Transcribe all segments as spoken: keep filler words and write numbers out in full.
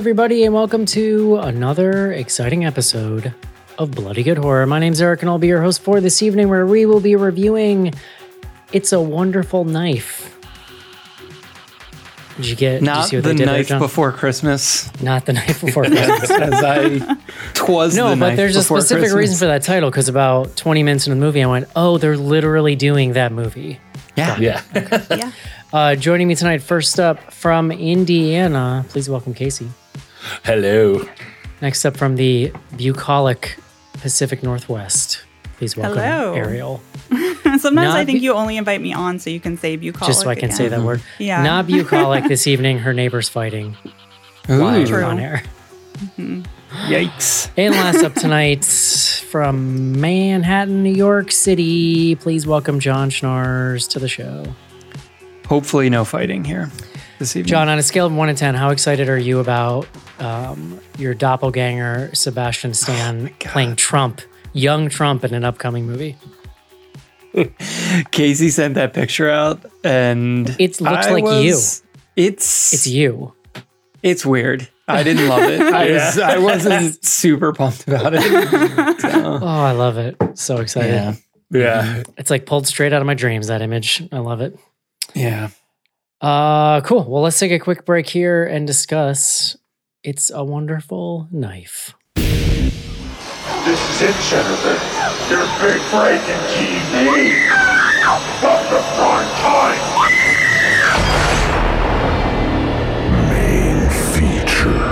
everybody, and welcome to another exciting episode of Bloody Good Horror. My name's Eric, and I'll be your host for this evening, where we will be reviewing It's a Wonderful Knife. Did you get not did you see what the they did knife there, before Christmas? Not the knife before Christmas. As I twas no, the but knife there's a specific Christmas. reason for that title, because about twenty minutes into the movie, I went, "Oh, they're literally doing that movie." Yeah, yeah. Okay. yeah. Uh, joining me tonight, first up from Indiana, please welcome Casey. Hello. Next up from the bucolic Pacific Northwest, please welcome Hello. Ariel. Sometimes Not I think bu- you only invite me on so you can say bucolic. Just so I can again. say that word. Yeah. Not bucolic this evening. Her neighbor's fighting. Ooh. While you're on air. Mm-hmm. Yikes. And last up tonight from Manhattan, New York City, please welcome John Schnars to the show. Hopefully no fighting here this evening. John, on a scale of one to ten, how excited are you about um, your doppelganger, Sebastian Stan, oh playing Trump, young Trump, in an upcoming movie? Casey sent that picture out, and it looks I like was, you. It's It's you. It's weird. I didn't love it. I, was, I wasn't super pumped about it. So. Oh, I love it. So excited. Yeah. yeah. It's like pulled straight out of my dreams, that image. I love it. Yeah. Uh, cool. Well, let's take a quick break here and discuss It's a Wonderful Knife. This is it, Jennifer. Your big break in T V. From the front time. Main feature.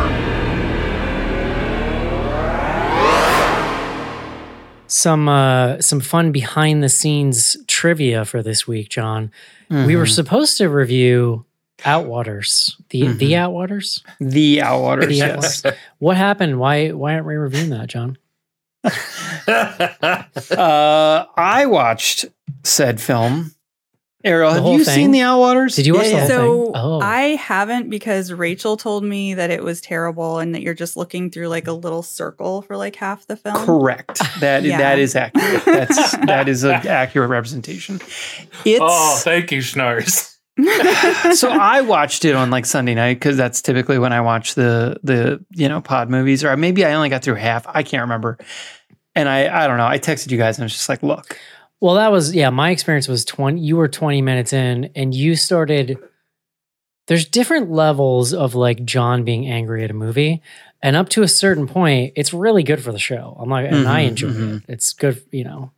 Some uh, some fun behind the scenes trivia for this week, John. Mm-hmm. We were supposed to review Outwaters. The mm-hmm. the Outwaters? The Outwaters. The yes. Outwaters. What happened? Why why aren't we reviewing that, John? uh, I watched said film. Ariel, have you thing? seen The Outwaters? Did you watch yeah, the whole so thing? Oh. I haven't, because Rachel told me that it was terrible and that you're just looking through like a little circle for like half the film. Correct. That yeah. that is accurate. That's that is an accurate representation. It's, oh, thank you, Schnars. So I watched it on like Sunday night, because that's typically when I watch the the you know pod movies, or maybe I only got through half. I can't remember. And I I don't know. I texted you guys and I was just like, look. Well, that was yeah. My experience was twenty. You were twenty minutes in, and you started. There's different levels of like John being angry at a movie, and up to a certain point, it's really good for the show. I'm like, and mm-hmm, I enjoy mm-hmm. it. It's good, you know.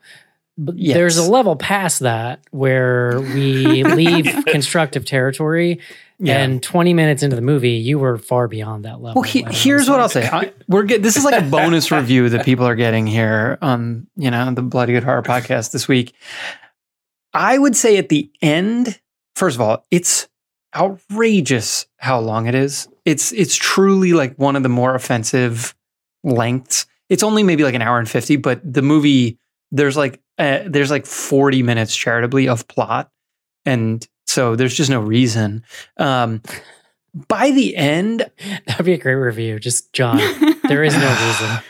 But yes. There's a level past that where we leave constructive territory, yeah. and twenty minutes into the movie, you were far beyond that level. Well, he, here's what I'll say: I, we're get, this is like a bonus review that people are getting here on you know the Bloody Good Horror podcast this week. I would say at the end, first of all, it's outrageous how long it is. It's it's truly like one of the more offensive lengths. It's only maybe like an hour and fifty, but the movie. There's like uh, there's like forty minutes charitably of plot, and so there's just no reason. Um, by the end, that'd be a great review. Just John, there is no reason.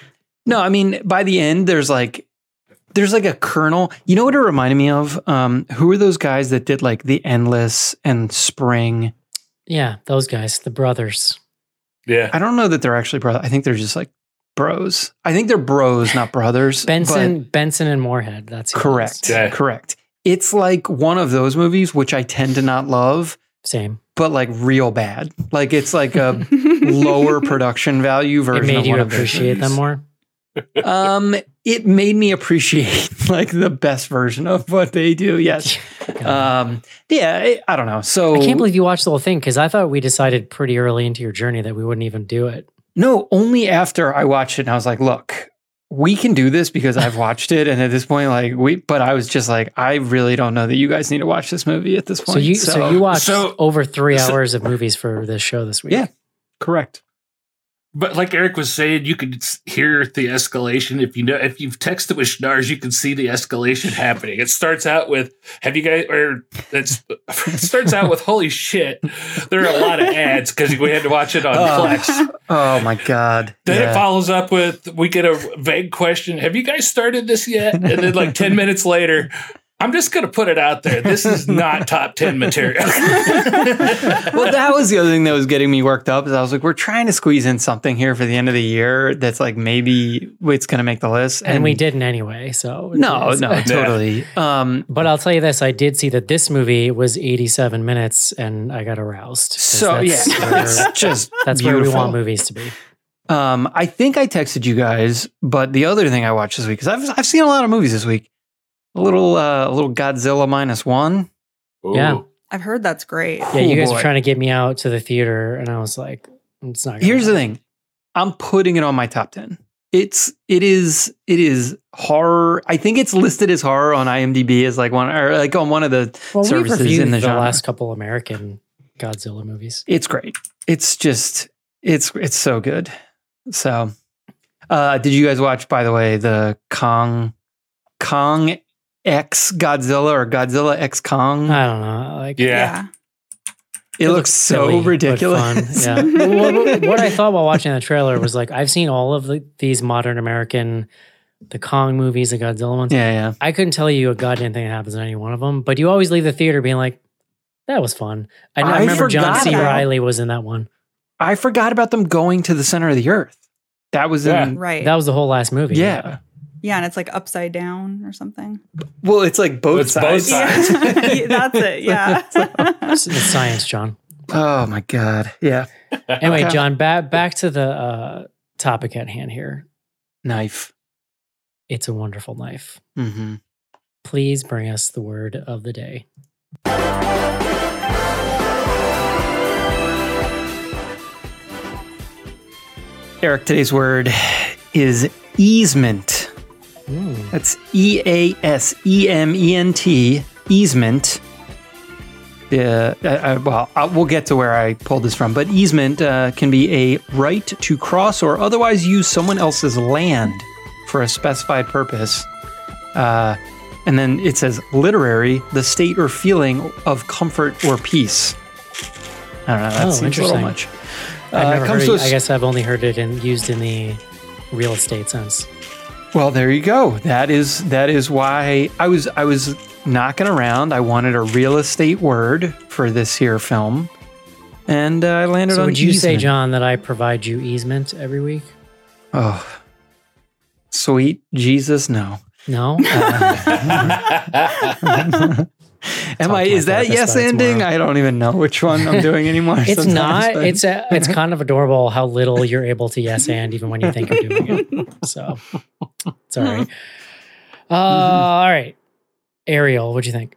No, I mean by the end, there's like there's like a kernel. You know what it reminded me of? Um, who are those guys that did like The Endless and Spring? Yeah, those guys, the brothers. Yeah, I don't know that they're actually brothers. I think they're just like. Bros. I think they're bros, not brothers. Benson, Benson and Moorhead. That's correct. Yeah. Correct. It's like one of those movies, which I tend to not love. Same. But like real bad. Like it's like a lower production value version. It made of you one appreciate of them more? Um, it made me appreciate like the best version of what they do. Yes. Um, yeah. It, I don't know. So I can't believe you watched the whole thing, because I thought we decided pretty early into your journey that we wouldn't even do it. No, only after I watched it and I was like, look, we can do this because I've watched it. And at this point, like we, but I was just like, I really don't know that you guys need to watch this movie at this point. So you, so, so you watched so, over three so, hours of movies for this show this week. Yeah, correct. But like Eric was saying, you could hear the escalation. If you know, if you've texted with Schnars, you can see the escalation happening. It starts out with, "Have you guys?" Or it's, it starts out with, "Holy shit!" There are a lot of ads because we had to watch it on oh. Plex. Oh my god! Then yeah. it follows up with, "We get a vague question. Have you guys started this yet?" And then like ten minutes later. I'm just going to put it out there. This is not top ten material. Well, that was the other thing that was getting me worked up is I was like, we're trying to squeeze in something here for the end of the year that's like maybe it's going to make the list. And, and we didn't anyway. So no, no, totally. Yeah. Um, but I'll tell you this. I did see that this movie was eighty-seven minutes and I got aroused. So that's yeah, where, it's just that's beautiful. Where we want movies to be. Um, I think I texted you guys, but the other thing I watched this week, because I've, I've seen a lot of movies this week. A little, uh, a little Godzilla minus one. Ooh. Yeah, I've heard that's great. Yeah, you guys were trying to get me out to the theater, and I was like, "It's not." Here's the thing: I'm putting it on my top ten. It's, it is, it is horror. I think it's listed as horror on I M D B as like one or like on one of the well, services in the, the genre. Last couple American Godzilla movies. It's great. It's just, it's, it's so good. So, uh, did you guys watch? By the way, the Kong, Kong. X Godzilla or Godzilla X Kong. I don't know. Like, yeah. yeah. It, it looks, looks silly, so ridiculous. Yeah. what, what I thought while watching the trailer was like, I've seen all of the, these modern American, the Kong movies, the Godzilla ones. Yeah, yeah. I couldn't tell you a goddamn thing that happens in any one of them, but you always leave the theater being like, that was fun. I, I, I remember John C. Reilly was in that one. I forgot about them going to the center of the earth. That was yeah. in, right. That was the whole last movie. Yeah. yeah. Yeah, and it's like upside down or something. Well, it's like both it's sides. Both sides. Yeah. That's it, yeah. It's science, John. Oh, my God. Yeah. Anyway, John, back, back to the uh, topic at hand here. Knife. It's a wonderful knife. Mm-hmm. Please bring us the word of the day. Eric, today's word is easement. Ooh. That's E A S E M E N T, easement. Yeah, I, I, well, I, we'll get to where I pulled this from, but easement uh, can be a right to cross or otherwise use someone else's land for a specified purpose. Uh, and then it says literary, the state or feeling of comfort or peace. I don't know, that oh, seems a little much. Uh, I've never it comes heard it, to a, I guess I've only heard it in, used in the real estate sense. Well, there you go. That is that is why I was I was knocking around. I wanted a real estate word for this here film, and uh, I landed so on. Would you easement. Say, John, that I provide you easement every week? Oh, sweet Jesus, no, no. Uh, Am I? Is that yes ending? Tomorrow. I don't even know which one I'm doing anymore. It's not. But. It's a, it's kind of adorable how little you're able to yes and even when you think you're doing it. So it's all right. Uh, all right, Ariel, what'd you think?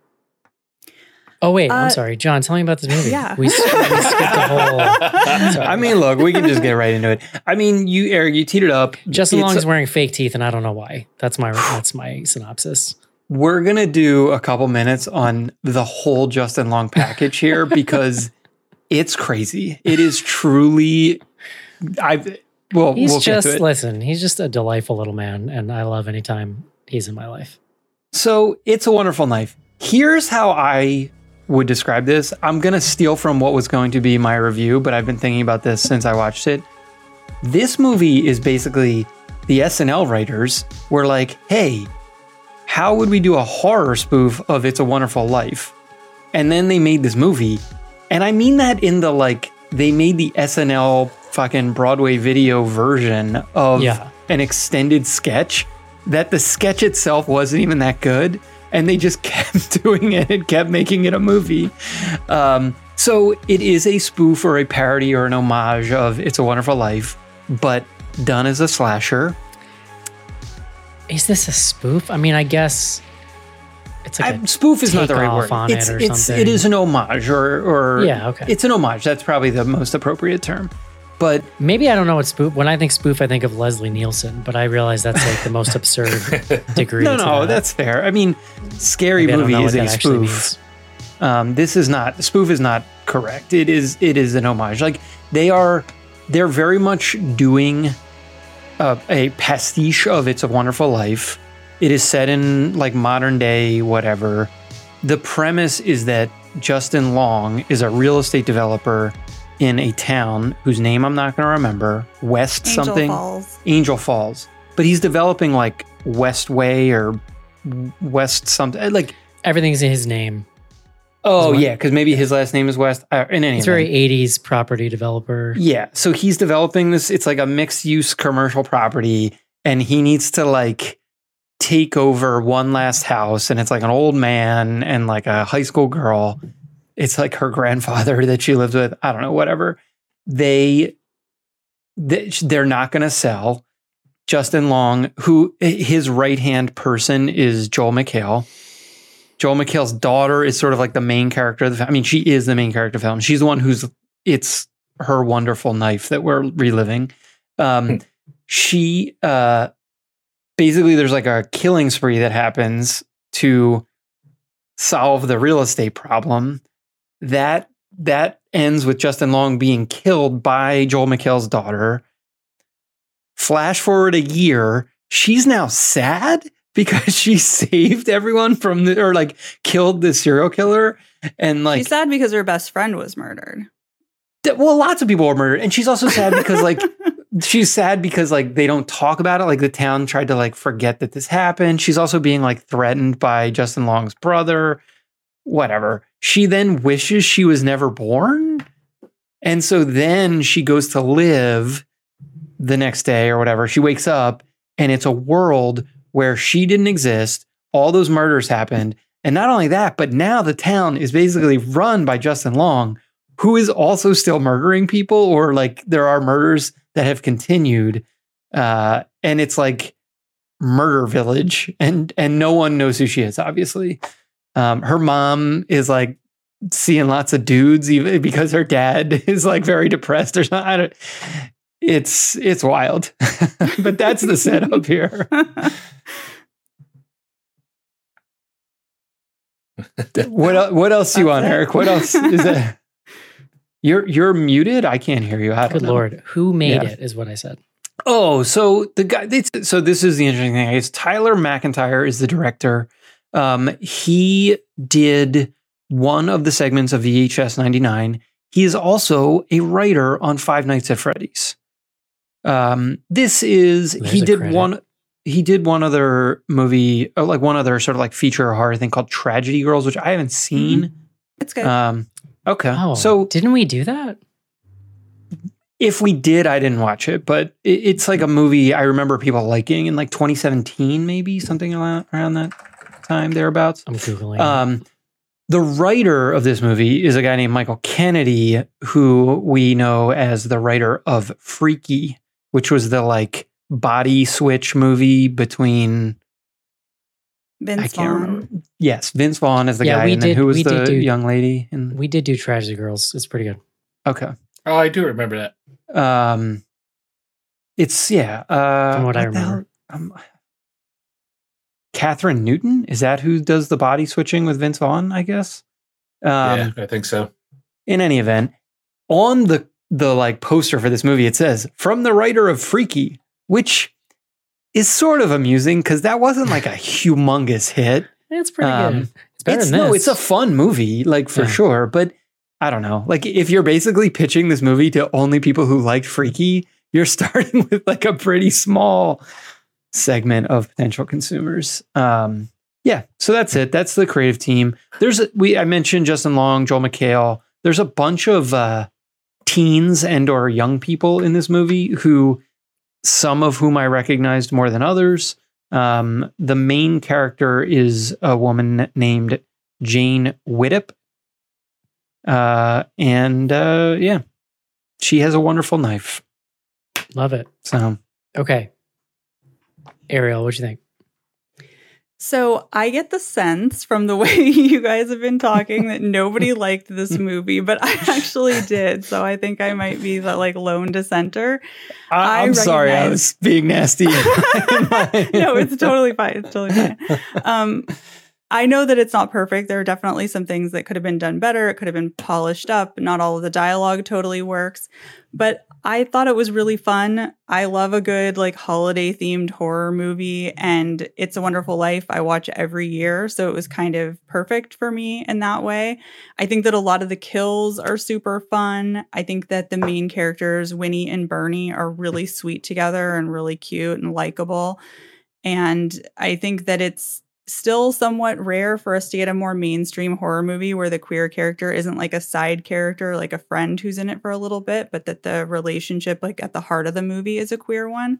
Oh wait, uh, I'm sorry, John. Tell me about this movie. Yeah, we, we skipped the whole. I mean, look, we can just get right into it. I mean, you, Eric, you teed it up. Justin Long is wearing fake teeth, and I don't know why. That's my that's my synopsis. We're going to do a couple minutes on the whole Justin Long package here because it's crazy. It is truly, I've, well, he's we'll just, get to it. Listen, he's just a delightful little man and I love any time he's in my life. So It's a Wonderful Knife. Here's how I would describe this. I'm going to steal from what was going to be my review, but I've been thinking about this since I watched it. This movie is basically the S N L writers were like, hey, how would we do a horror spoof of It's a Wonderful Life? And then they made this movie. And I mean that in the, like, they made the S N L fucking Broadway video version of yeah. an extended sketch that the sketch itself wasn't even that good. And they just kept doing it and kept making it a movie. Um, so it is a spoof or a parody or an homage of It's a Wonderful Life, but done as a slasher. Is this a spoof? I mean, I guess it's like I, spoof is not the right word. On it's, it, or it's, something. It is an homage, or, or yeah, okay. It's an homage. That's probably the most appropriate term. But maybe I don't know what spoof. When I think spoof, I think of Leslie Nielsen, but I realize that's like the most absurd degree. No, to no, that. That's fair. I mean, scary maybe movie is a spoof. Um, this is not spoof. Is not correct. It is. It is an homage. Like they are. They're very much doing. Uh, a pastiche of It's a Wonderful Life. It is set in like modern day, whatever. The premise is that Justin Long is a real estate developer in a town whose name I'm not going to remember, West Angel something. Falls. Angel Falls. But he's developing like Westway or West something. Like everything's in his name. Oh, yeah, because maybe his last name is West. Uh, in any it's very eighties property developer. Yeah, so he's developing this. It's like a mixed-use commercial property, and he needs to, like, take over one last house, and it's like an old man and, like, a high school girl. It's like her grandfather that she lives with. I don't know, whatever. They, they they're not going to sell. Justin Long, who his right-hand person is Joel McHale. Joel McHale's daughter is sort of like the main character of the film. I mean, she is the main character of the film. She's the one who's, it's her wonderful knife that we're reliving. Um, she, uh, basically, there's like a killing spree that happens to solve the real estate problem. That, that ends with Justin Long being killed by Joel McHale's daughter. Flash forward a year, she's now sad because she saved everyone from the, or like killed the serial killer. And like, she's sad because her best friend was murdered. Th- well, lots of people were murdered. And she's also sad because like, she's sad because like, they don't talk about it. Like the town tried to like, forget that this happened. She's also being like threatened by Justin Long's brother, whatever. She then wishes she was never born. And so then she goes to live the next day or whatever. She wakes up and it's a world where she didn't exist, all those murders happened, and not only that, but now the town is basically run by Justin Long, who is also still murdering people, or like there are murders that have continued, uh, and it's like murder village, and and no one knows who she is, obviously. Um, her mom is like seeing lots of dudes, even because her dad is like very depressed or something. I don't, it's, it's wild, but that's the setup here. What el- what else do you want, Eric? What else is that? You're you're muted. I can't hear you. I don't Good know. Lord, who made yeah. it is what I said. Oh, so the guy. It's, so this is the interesting thing. It's Tyler McIntyre is the director. Um, he did one of the segments of V H S ninety-nine. He is also a writer on Five Nights at Freddy's. Um, this is There's he did one. He did one other movie, like one other sort of like feature horror thing called Tragedy Girls, which I haven't seen. It's good. Um, okay. Oh, so didn't we do that? If we did, I didn't watch it, but it, it's like a movie I remember people liking in like twenty seventeen, maybe something around that time thereabouts. I'm Googling. Um, the writer of this movie is a guy named Michael Kennedy, who we know as the writer of Freaky, which was the like body switch movie between Vince Vaughn. Yes, Vince Vaughn is the yeah, guy, and did, then who was the do, young lady? And we did do Tragedy Girls. It's pretty good. Okay. Oh, I do remember that. Um, it's yeah. Uh, From what, what I remember, um, Catherine Newton, is that who does the body switching with Vince Vaughn? I guess. Um, yeah, I think so. In any event, on the the like poster for this movie, it says from the writer of Freaky, which is sort of amusing because that wasn't like a humongous hit. It's pretty um, good. It's better it's, than this. No, it's a fun movie, like for yeah. sure. But I don't know. Like if you're basically pitching this movie to only people who liked Freaky, you're starting with like a pretty small segment of potential consumers. Um, yeah. So that's it. That's the creative team. There's a, we I mentioned Justin Long, Joel McHale. There's a bunch of uh, teens and or young people in this movie who. Some of whom I recognized more than others. Um, the main character is a woman named Jane Widdop. Uh, and uh, yeah, she has a wonderful knife. Love it. So, okay. Ariel, what do you think? So I get the sense from the way you guys have been talking that nobody liked this movie, but I actually did. So I think I might be the like lone dissenter. I, I'm I sorry, I was being nasty. No, it's totally fine. It's totally fine. Um, I know that it's not perfect. There are definitely some things that could have been done better. It could have been polished up. Not all of the dialogue totally works, but I thought it was really fun. I love a good like holiday themed horror movie, and It's a Wonderful Life I watch every year. So it was kind of perfect for me in that way. I think that a lot of the kills are super fun. I think that the main characters, Winnie and Bernie, are really sweet together and really cute and likable. And I think that it's still somewhat rare for us to get a more mainstream horror movie where the queer character isn't like a side character, like a friend who's in it for a little bit, but that the relationship like at the heart of the movie is a queer one.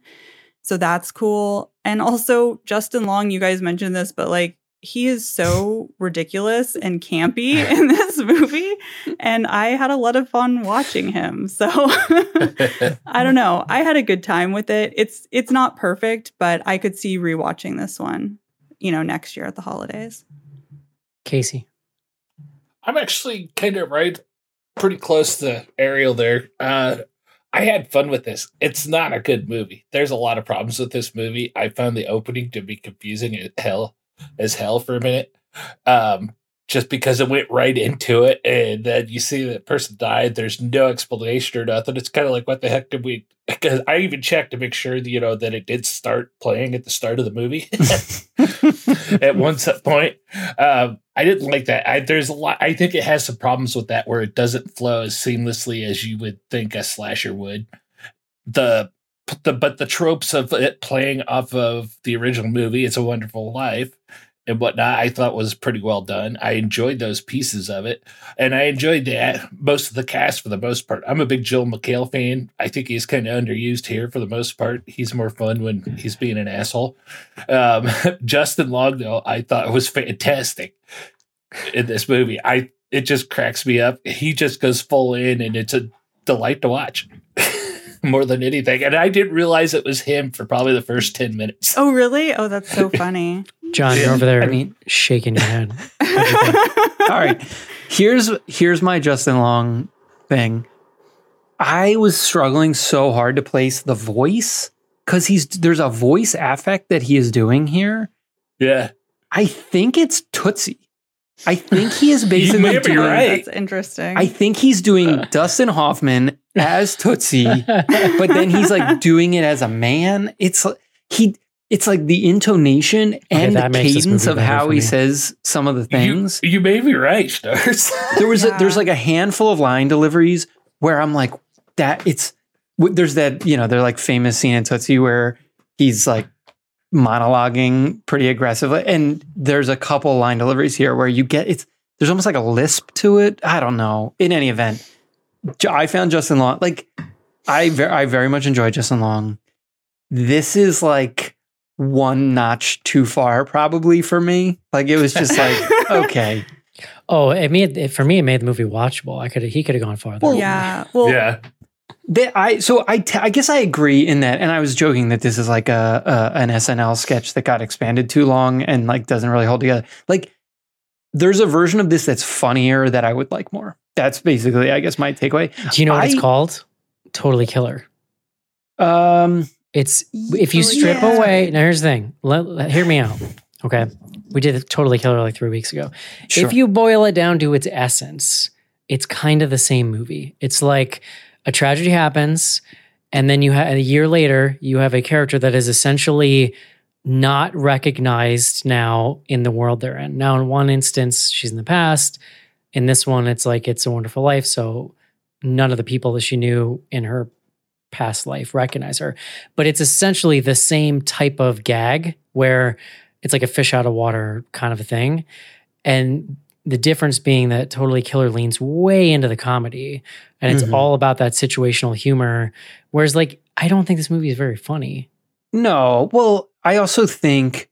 So that's cool. And also Justin Long, you guys mentioned this, but like he is so ridiculous and campy in this movie. And I had a lot of fun watching him. So I don't know. I had a good time with it. It's it's not perfect, but I could see rewatching this one, you know, next year at the holidays. Casey. I'm actually kind of right pretty close to Ariel there. Uh, I had fun with this. It's not a good movie. There's a lot of problems with this movie. I found the opening to be confusing as hell as hell for a minute. Um, just because it went right into it. And then you see that person died. There's no explanation or nothing. It's kind of like, what the heck did we, because I even checked to make sure that, you know, that it did start playing at the start of the movie at one set point. Um, I didn't like that. I, there's a lot, I think it has some problems with that where it doesn't flow as seamlessly as you would think a slasher would. The, the, but the tropes of it playing off of the original movie, It's a Wonderful Life, and whatnot, I thought was pretty well done. I enjoyed those pieces of it, and I enjoyed that most of the cast for the most part. I'm a big Joel McHale fan. I think he's kind of underused here for the most part. He's more fun when he's being an asshole. Um, Justin Long, though, I thought was fantastic in this movie. I it just cracks me up. He just goes full in, and it's a delight to watch. More than anything. And I didn't realize it was him for probably the first ten minutes. Oh, really? Oh, that's so funny. John, you're over there I mean, shaking your head. All right. Here's here's my Justin Long thing. I was struggling so hard to place the voice because he's there's a voice affect that he is doing here. Yeah. I think it's Tootsie. I think he is basically doing, right. That's interesting. I think he's doing uh. Dustin Hoffman as Tootsie, but then he's like doing it as a man. It's like, he it's like the intonation and okay, the cadence of how he says some of the things. You, you may be right, Stars. There was yeah. a, there's like a handful of line deliveries where I'm like that it's there's that, you know, they're like famous scene in Tootsie where he's like monologuing pretty aggressively, and there's a couple line deliveries here where you get it's there's almost like a lisp to it. I don't know. In any event, I found Justin Long like I ver- I very much enjoy Justin Long. This is like one notch too far probably for me. Like it was just like okay. Oh, it made it, for me. It made the movie watchable. I could he could have gone farther. Well, yeah. Well, yeah. They, I so I, t- I guess I agree in that, and I was joking that this is like a, a an S N L sketch that got expanded too long and like doesn't really hold together. Like there's a version of this that's funnier that I would like more. That's basically I guess my takeaway. Do you know what I, it's called? Totally Killer. Um, it's if you strip yeah. away. Now here's the thing. Let, let, hear me out. Okay, we did Totally Killer like three weeks ago. Sure. If you boil it down to its essence, it's kind of the same movie. It's like. A tragedy happens, and then you ha- a year later, you have a character that is essentially not recognized now in the world they're in. Now, in one instance, she's in the past. In this one, it's like It's a Wonderful Life, so none of the people that she knew in her past life recognize her. But it's essentially the same type of gag where it's like a fish out of water kind of a thing. And the difference being that Totally Killer leans way into the comedy, and it's mm-hmm. all about that situational humor. Whereas, like, I don't think this movie is very funny. No. Well, I also think,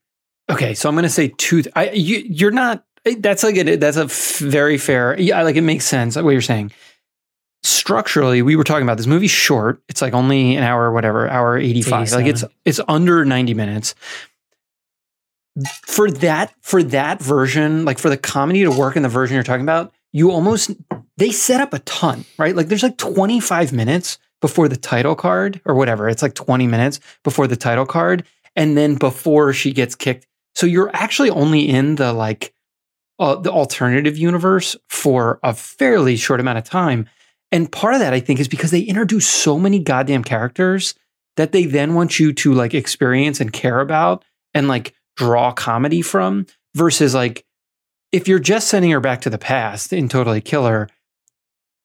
okay, so I'm going to say two. Th- I you, you're not. That's like a that's a f- very fair. Yeah, like it makes sense what you're saying. Structurally, we were talking about this movie's short. It's like only an hour, or whatever, hour eighty-five. Like it's it's under ninety minutes. For that, for that version, like for the comedy to work in the version you're talking about, you almost, they set up a ton, right? Like there's like twenty-five minutes before the title card or whatever. It's like twenty minutes before the title card. And then before she gets kicked. So you're actually only in the like, uh, the alternative universe for a fairly short amount of time. And part of that, I think, is because they introduce so many goddamn characters that they then want you to like experience and care about and like, draw comedy from, versus like if you're just sending her back to the past in Totally Killer,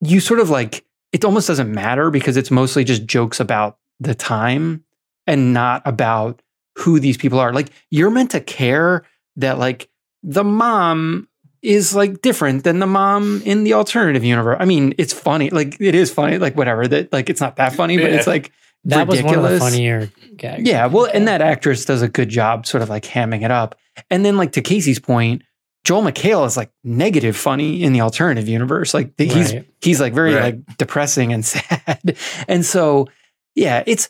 you sort of like it almost doesn't matter because it's mostly just jokes about the time and not about who these people are. Like you're meant to care that like the mom is like different than the mom in the alternative universe. I mean, it's funny. Like it is funny. Like whatever that like, it's not that funny, but yeah. it's like that ridiculous. Was one of the funnier gags. Yeah. Well, and that actress does a good job sort of like hamming it up. And then like to Casey's point, Joel McHale is like negative funny in the alternative universe. Like he's, right. he's like very right. like depressing and sad. And so, yeah, it's,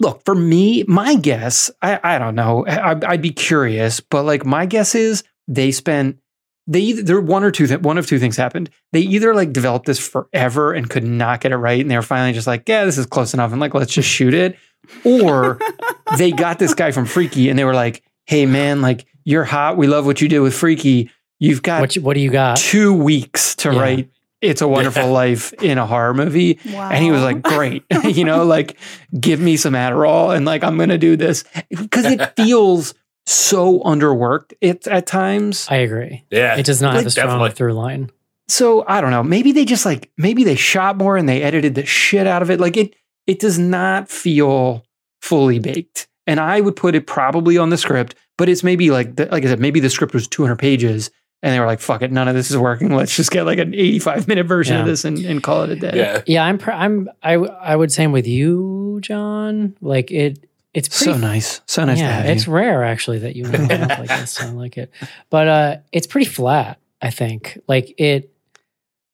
look, for me, my guess, I, I don't know, I, I'd be curious, but like my guess is they spent, they either, there one or two, th- one of two things happened. They either like developed this forever and could not get it right. And they were finally just like, yeah, this is close enough. And like, let's just shoot it. Or they got this guy from Freaky and they were like, hey man, like you're hot. We love what you did with Freaky. You've got what, you, what do you got? Two weeks to yeah. write It's a Wonderful yeah. Life in a horror movie. Wow. And he was like, great, you know, like give me some Adderall and like, I'm going to do this because it feels so underworked it, at times. I agree. Yeah. It does not like, have a strong definitely. Through line. So I don't know. Maybe they just like, maybe they shot more and they edited the shit out of it. Like it, it does not feel fully baked. And I would put it probably on the script, but it's maybe like, the, like I said, maybe the script was two hundred pages. And they were like, fuck it, none of this is working. Let's just get like an eighty-five minute version yeah. of this and, and call it a day. Yeah, yeah I'm pr- I'm I w- I would say I'm with you, John. Like it it's pretty, so nice. So nice. Yeah, it's you. Rare actually that you want to like this. So I like it. But uh, it's pretty flat, I think. Like it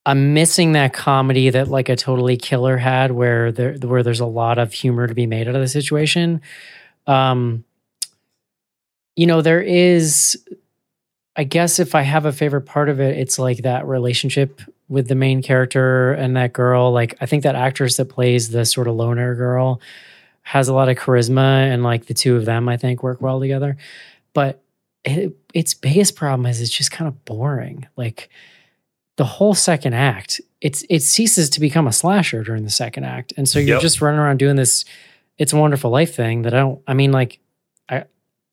I'm missing that comedy that like a Totally Killer had where there where there's a lot of humor to be made out of the situation. Um you know, there is I guess if I have a favorite part of it, it's like that relationship with the main character and that girl. Like, I think that actress that plays the sort of loner girl has a lot of charisma and like the two of them, I think, work well together. But it, its biggest problem is it's just kind of boring. Like the whole second act, it's it ceases to become a slasher during the second act. And so you're yep. just running around doing this It's a Wonderful Life thing that I don't, I mean, like I,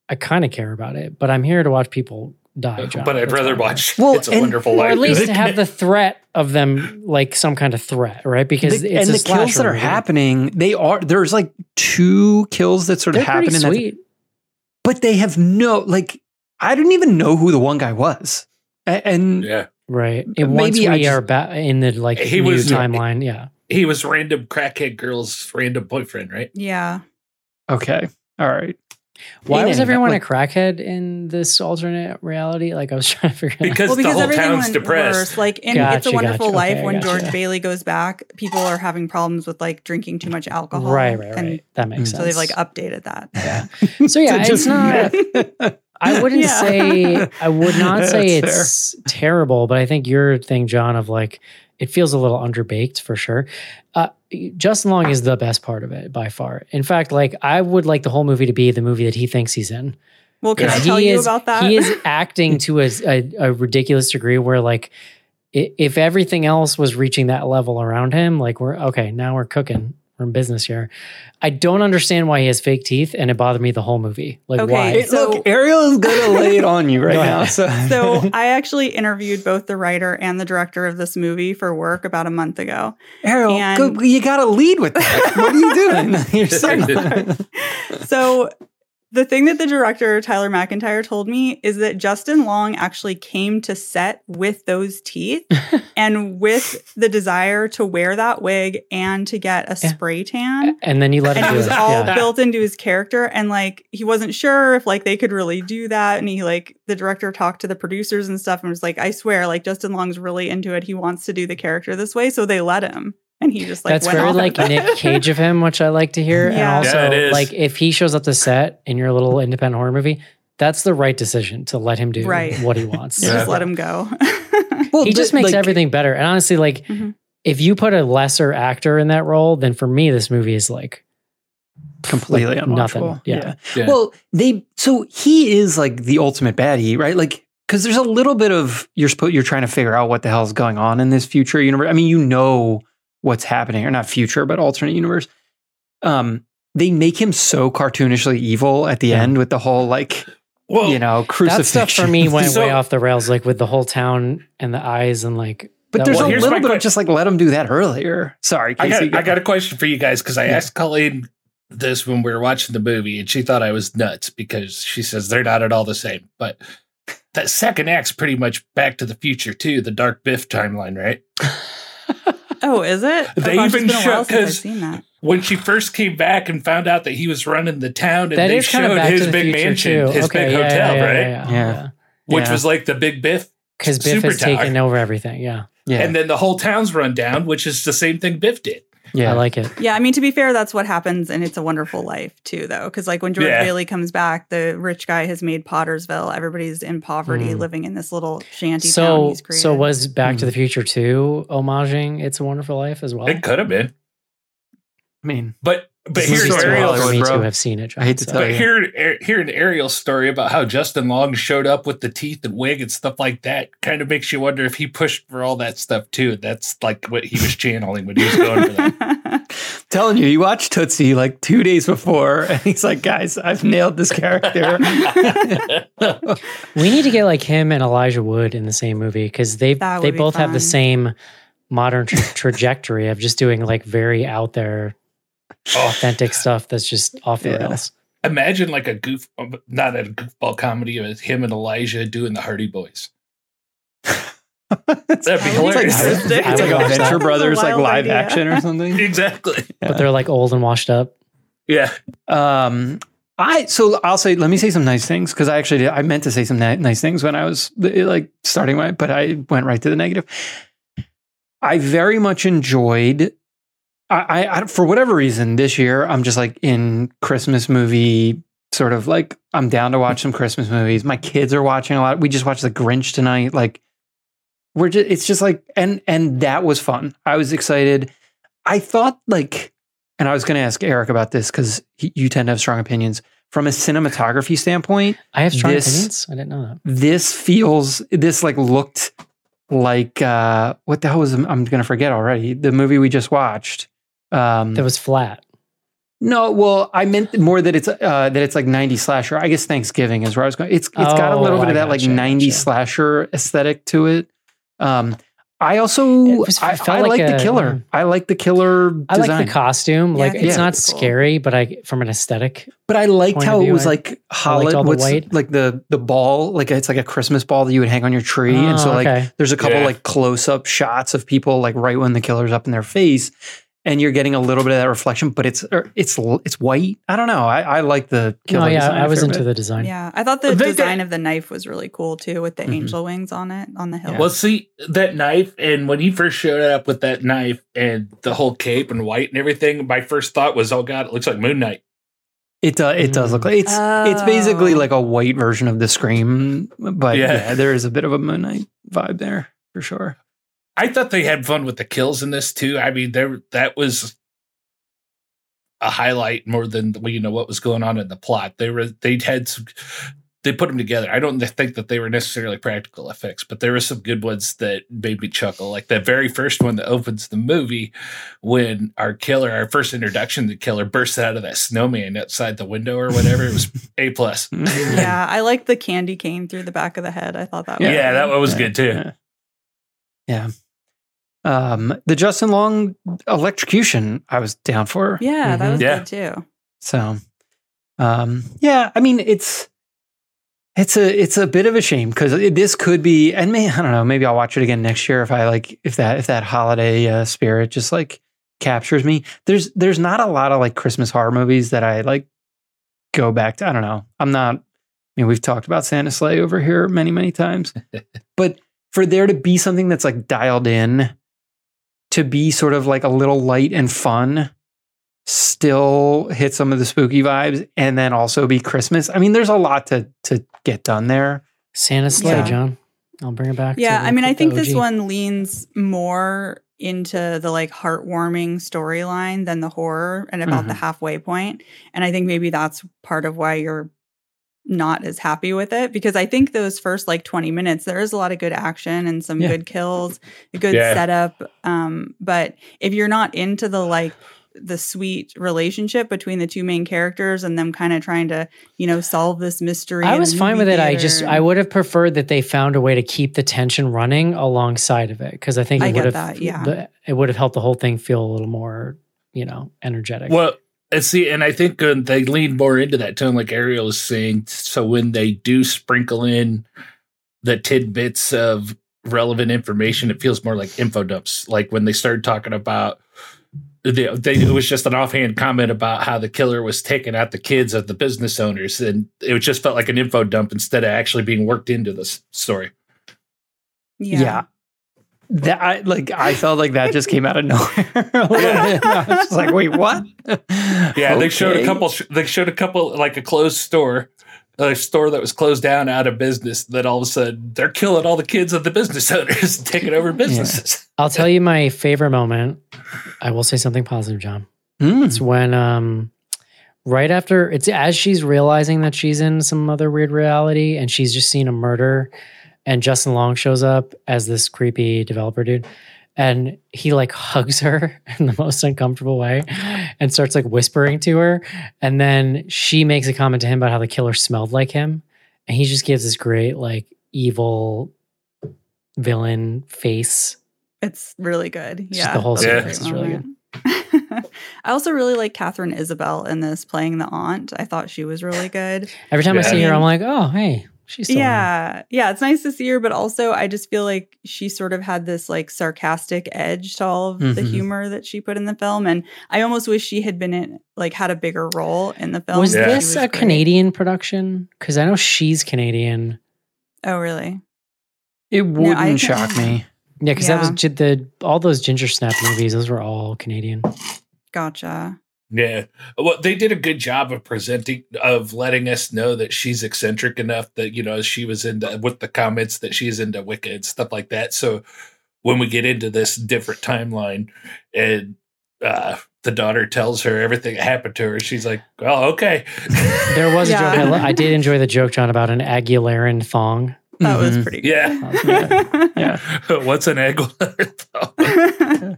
I kind of care about it, but I'm here to watch people die, John. But I'd That's rather watch well, It's a and, Wonderful Life. Or at least to have the threat of them, like some kind of threat, right? Because the, it's and a the kills that are movie. happening, they are there's like two kills that sort They're of happen in sweet. That, but they have no like. I didn't even know who the one guy was, and, and yeah, right. And once we just, are ba- in the like he new was, timeline, yeah, he was random crackhead girl's random boyfriend, right? Yeah. Okay. All right. Why was everyone like, a crackhead in this alternate reality? Like I was trying to figure out. Because, well, because the whole town's depressed. Worse. Like in gotcha, It's a Wonderful gotcha. Life, okay, when gotcha. George Bailey goes back, people are having problems with like drinking too much alcohol. Right, right, right. And that makes so sense. So they've like updated that. Yeah. So yeah, it's not. I wouldn't yeah. say. I would not say it's fair. Terrible, but I think your thing, John, of like it feels a little underbaked for sure. Uh, Justin Long is the best part of it by far. In fact, like I would like the whole movie to be the movie that he thinks he's in. Well, can I tell you about that? He is acting to a, a, a ridiculous degree where like if everything else was reaching that level around him, like we're okay, now we're cooking. We're in business here. I don't understand why he has fake teeth, and it bothered me the whole movie. Like, okay, why? It, so, look, Ariel is going to lay it on you right now. So. so I actually interviewed both the writer and the director of this movie for work about a month ago. Ariel, go, you got to lead with that. What are you doing? You're so, so the thing that the director, Tyler McIntyre, told me is that Justin Long actually came to set with those teeth and with the desire to wear that wig and to get a spray tan. And then you let him do it. And it was all yeah. built into his character. And like, he wasn't sure if like they could really do that. And he like, the director talked to the producers and stuff and was like, I swear, like Justin Long's really into it. He wants to do the character this way. So they let him. And he just like that's went very off like Nick Cage of him, which I like to hear. Yeah. And also, yeah, like if he shows up to set in your little independent horror movie, that's the right decision to let him do right. what he wants. yeah. Just let him go. well, he just th- makes like, everything better. And honestly, like mm-hmm. if you put a lesser actor in that role, then for me, this movie is like completely like, nothing. Yeah. Yeah. yeah. Well, they so he is like the ultimate baddie, right? Like. Because there's a little bit of you're sp- you're trying to figure out what the hell is going on in this future universe. I mean, you know. What's happening, or not future, but alternate universe. Um, they make him so cartoonishly evil at the yeah. end with the whole like, well, you know, crucifixion. That stuff for me went so, way off the rails, like with the whole town and the eyes and like. But there's a little bit question. Of just like let him do that earlier. Sorry, Casey, I, got, go. I got a question for you guys because I yeah. asked Colleen this when we were watching the movie, and she thought I was nuts because she says they're not at all the same. But That second act's pretty much Back to the Future too, the Dark Biff timeline, right? Oh, is it? They oh, even showed because when she first came back and found out that he was running the town, and that they showed his the big mansion, too. his okay, big yeah, hotel, yeah, yeah, right? Yeah, yeah, yeah. Which yeah. was like the big Biff, because Biff has taken over everything. Yeah, yeah. And then the whole town's run down, which is the same thing Biff did. Yeah, I like it. Yeah, I mean, to be fair, that's what happens in It's a Wonderful Life, too, though. Because, like, when George yeah. Bailey comes back, the rich guy has made Pottersville. Everybody's in poverty, mm. living in this little shanty so, town he's created. So was Back mm. to the Future two homaging It's a Wonderful Life as well? It could have been. I mean... But but here's Ariel's story. Me, too, have seen it, John, I hate to so. tell but you. Hearing hearing Ariel's story about how Justin Long showed up with the teeth and wig and stuff like that kind of makes you wonder if he pushed for all that stuff, too. That's, like, what he was channeling when he was going for that. Telling you, you watched Tootsie like two days before, and he's like, guys, I've nailed this character. We need to get like him and Elijah Wood in the same movie because they they both have the same modern tra- trajectory of just doing like very out there, oh. authentic stuff that's just off the yeah. rails. Imagine like a goof, not a goofball comedy of him and Elijah doing the Hardy Boys. That'd be hilarious. It's like, it's like a Venture Brothers like live idea. action or something. Exactly. Yeah. But they're like old and washed up. Yeah. Um, I so I'll say let me say some nice things because I actually did, I meant to say some ni- nice things when I was like starting my but I went right to the negative. I very much enjoyed I, I, I for whatever reason this year I'm just like in Christmas movie sort of like I'm down to watch some Christmas movies. My kids are watching a lot. We just watched The Grinch tonight like We're just, it's just like, and, and that was fun. I was excited. I thought like, and I was going to ask Eric about this because you tend to have strong opinions from a cinematography standpoint. I have strong this, opinions. I didn't know that. This feels, this like looked like, uh, what the hell was, I'm going to forget already. The movie we just watched. Um, that was flat. No, well, I meant more that it's uh, that it's like nineties slasher. I guess Thanksgiving is where I was going. It's It's oh, got a little bit of that like nineties slasher aesthetic to it. Um, I also I, I like, like a, the killer. I like the killer design. I like the costume. Like yeah, it's yeah, not it's cool. scary, but I from an aesthetic. But I liked how view, it was like holiday, like the the ball, like it's like a Christmas ball that you would hang on your tree. Oh, and so like okay. there's a couple yeah. like close up shots of people like right when the killer's up in their face, and you're getting a little bit of that reflection. But it's it's it's white. I don't know. I, I like the killer. No, yeah, design I was into bit. the design. Yeah, I thought the they, design they, of the knife was really cool too, with the mm-hmm. angel wings on it on the hill. Yeah. Well, see that knife, and when he first showed up with that knife and the whole cape and white and everything, my first thought was, "Oh God, it looks like Moon Knight." It does. Uh, it does look like it's oh. it's basically like a white version of the Scream, but yeah. yeah, there is a bit of a Moon Knight vibe there for sure. I thought they had fun with the kills in this too. I mean, there that was a highlight more than you know what was going on in the plot. They were they had some, they put them together. I don't think that they were necessarily practical effects, but there were some good ones that made me chuckle. Like that very first one that opens the movie when our killer, our first introduction to the killer, bursts out of that snowman outside the window or whatever. It was A plus. Yeah, I liked the candy cane through the back of the head. I thought that. Yeah, was yeah that one was good too. Yeah. yeah. Um, the Justin Long electrocution, I was down for. Yeah, mm-hmm. that was yeah. good too. So, um, yeah, I mean, it's it's a it's a bit of a shame because this could be, and may I don't know, maybe I'll watch it again next year if I like if that if that holiday uh, spirit just like captures me. There's there's not a lot of like Christmas horror movies that I like go back to. I don't know. I'm not. I mean, we've talked about Santa Sleigh over here many many times, but for there to be something that's like dialed in. To be sort of like a little light and fun, still hit some of the spooky vibes, and then also be Christmas. I mean, there's a lot to to get done there. Santa Sleigh, yeah. John. I'll bring it back. Yeah, to I mean, I think O G. This one leans more into the like heartwarming storyline than the horror and about mm-hmm. the halfway point. And I think maybe that's part of why you're not as happy with it, because I think those first like twenty minutes there is a lot of good action and some yeah. good kills, a good yeah. setup, um but if you're not into the like the sweet relationship between the two main characters and them kind of trying to you know solve this mystery, I was fine with it. I just I would have preferred that they found a way to keep the tension running alongside of it, because I think it would have yeah it would have helped the whole thing feel a little more you know energetic. Well, see, and I think uh, they lean more into that tone, like Ariel was saying. So when they do sprinkle in the tidbits of relevant information. It feels more like info dumps. Like when they started talking about, they, they, it was just an offhand comment about how the killer was taking out the kids of the business owners. And it just felt like an info dump instead of actually being worked into this story. Yeah. yeah. That I like. I felt like that just came out of nowhere. A little bit. I was just like, "Wait, what?" Yeah, okay. they showed a couple. They showed a couple like a closed store, a store that was closed down out of business. That all of a sudden they're killing all the kids of the business owners, and taking over businesses. Yeah. I'll tell you my favorite moment. I will say something positive, John. Mm. It's when um, right after it's as she's realizing that she's in some other weird reality, and she's just seen a murder. And Justin Long shows up as this creepy developer dude. And he like hugs her in the most uncomfortable way and starts like whispering to her. And then she makes a comment to him about how the killer smelled like him. And he just gives this great like evil villain face. It's really good. It's yeah. Just the whole sequence yeah. is really good. I also really like Catherine Isbell in this playing the aunt. I thought she was really good. Every time yeah. I see her, I'm like, oh, hey. She's still yeah. Yeah. It's nice to see her, but also I just feel like she sort of had this like sarcastic edge to all of mm-hmm. the humor that she put in the film. And I almost wish she had been in, like, had a bigger role in the film. Was yeah. this was a great. Canadian production? Because I know she's Canadian. Oh, really? It wouldn't no, shock me. Yeah. Because yeah. that was the all those Ginger Snap movies, those were all Canadian. Gotcha. Yeah. Well, they did a good job of presenting, of letting us know that she's eccentric enough that, you know, she was into, with the comments that she's into Wicca and stuff like that. So when we get into this different timeline and uh, the daughter tells her everything that happened to her, she's like, oh, okay. There was yeah. a joke. I, lo- I did enjoy the joke, John, about an Aguilaran thong. That mm-hmm. was pretty good. Yeah. That was pretty good. Yeah. What's an Aguilaran thong?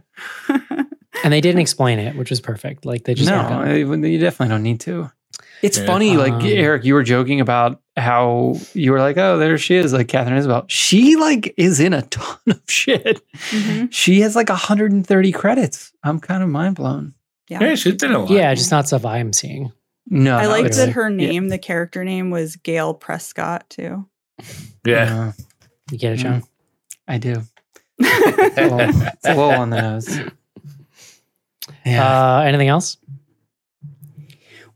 And they didn't explain it, which was perfect. Like they just no, you definitely don't need to. It's yeah. funny, um, like Eric, you were joking about how you were like, "Oh, there she is!" Like Catherine Isbell, she like is in a ton of shit. Mm-hmm. She has like one hundred thirty credits. I'm kind of mind blown. Yeah, yeah she's been a lot. Yeah, just not stuff I'm seeing. No, I liked that her name, yeah. the character name, was Gail Prescott too. Yeah, uh, you get it, John. Mm, I do. It's a little, it's a little on the nose. Yeah. Uh, anything else?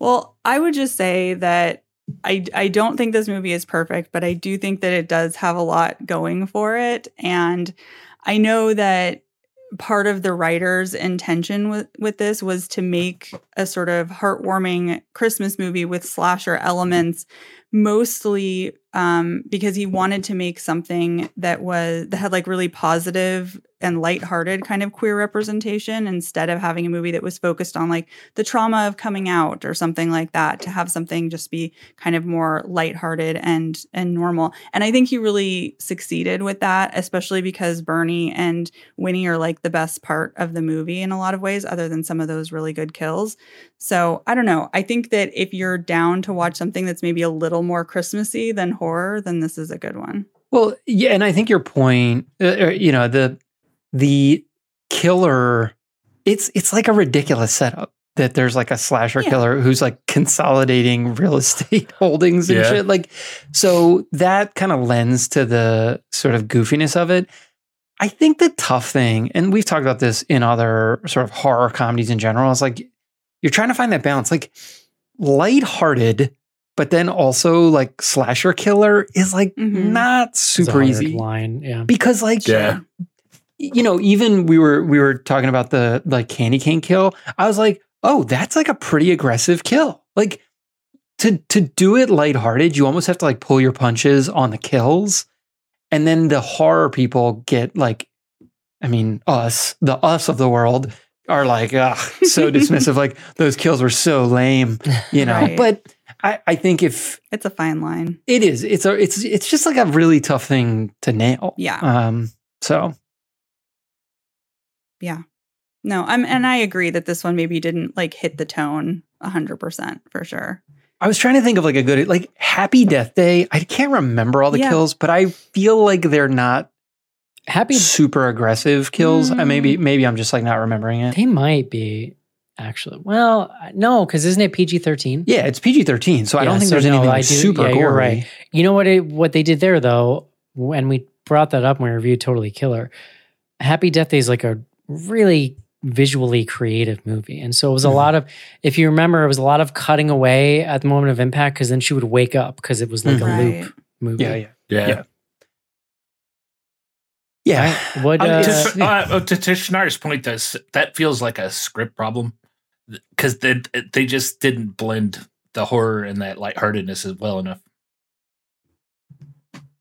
Well, I would just say that I, I don't think this movie is perfect, but I do think that it does have a lot going for it. And I know that part of the writer's intention with, with this was to make a sort of heartwarming Christmas movie with slasher elements, mostly um, because he wanted to make something that was that had like really positive and lighthearted kind of queer representation instead of having a movie that was focused on like the trauma of coming out or something like that, to have something just be kind of more lighthearted and and normal. And I think he really succeeded with that, especially because Bernie and Winnie are like the best part of the movie in a lot of ways, other than some of those really good kills. So I don't know. I think that if you're down to watch something that's maybe a little more Christmassy than horror, then this is a good one. Well, yeah. And I think your point, uh, you know, the, The killer, it's it's like a ridiculous setup that there's like a slasher yeah. killer who's like consolidating real estate holdings and yeah. shit. Like, so that kind of lends to the sort of goofiness of it. I think the tough thing, and we've talked about this in other sort of horror comedies in general, is like you're trying to find that balance, like lighthearted, but then also like slasher killer is like mm-hmm. not super easy line, yeah, because like yeah. you know, even we were we were talking about the like candy cane kill. I was like, oh, that's like a pretty aggressive kill. Like to to do it lighthearted, you almost have to like pull your punches on the kills. And then the horror people get like, I mean, us, the us of the world are like, ah, so dismissive. Like those kills were so lame, you know. Right. But I, I think if it's a fine line. It is. It's a it's it's just like a really tough thing to nail. Yeah. Um, so yeah. No, I'm, and I agree that this one maybe didn't like hit the tone one hundred percent for sure. I was trying to think of like a good, like Happy Death Day. I can't remember all the yeah. kills, but I feel like they're not happy, super aggressive kills. Mm. I maybe, maybe I'm just like not remembering it. They might be actually. Well, no, because isn't it P G thirteen? Yeah, it's P G thirteen. So yeah, I don't think so there's no, anything I do, super yeah, gory. You're right. You know what, it, what they did there though when we brought that up when we reviewed Totally Killer, Happy Death Day is like a really visually creative movie. And so it was mm-hmm. a lot of, if you remember, it was a lot of cutting away at the moment of impact, because then she would wake up because it was like mm-hmm. a loop right. movie. Yeah, yeah. Yeah. yeah. Yeah. Right. What, uh, to, uh, to, to Shinar's point, this, that feels like a script problem, because they, they just didn't blend the horror and that lightheartedness well enough.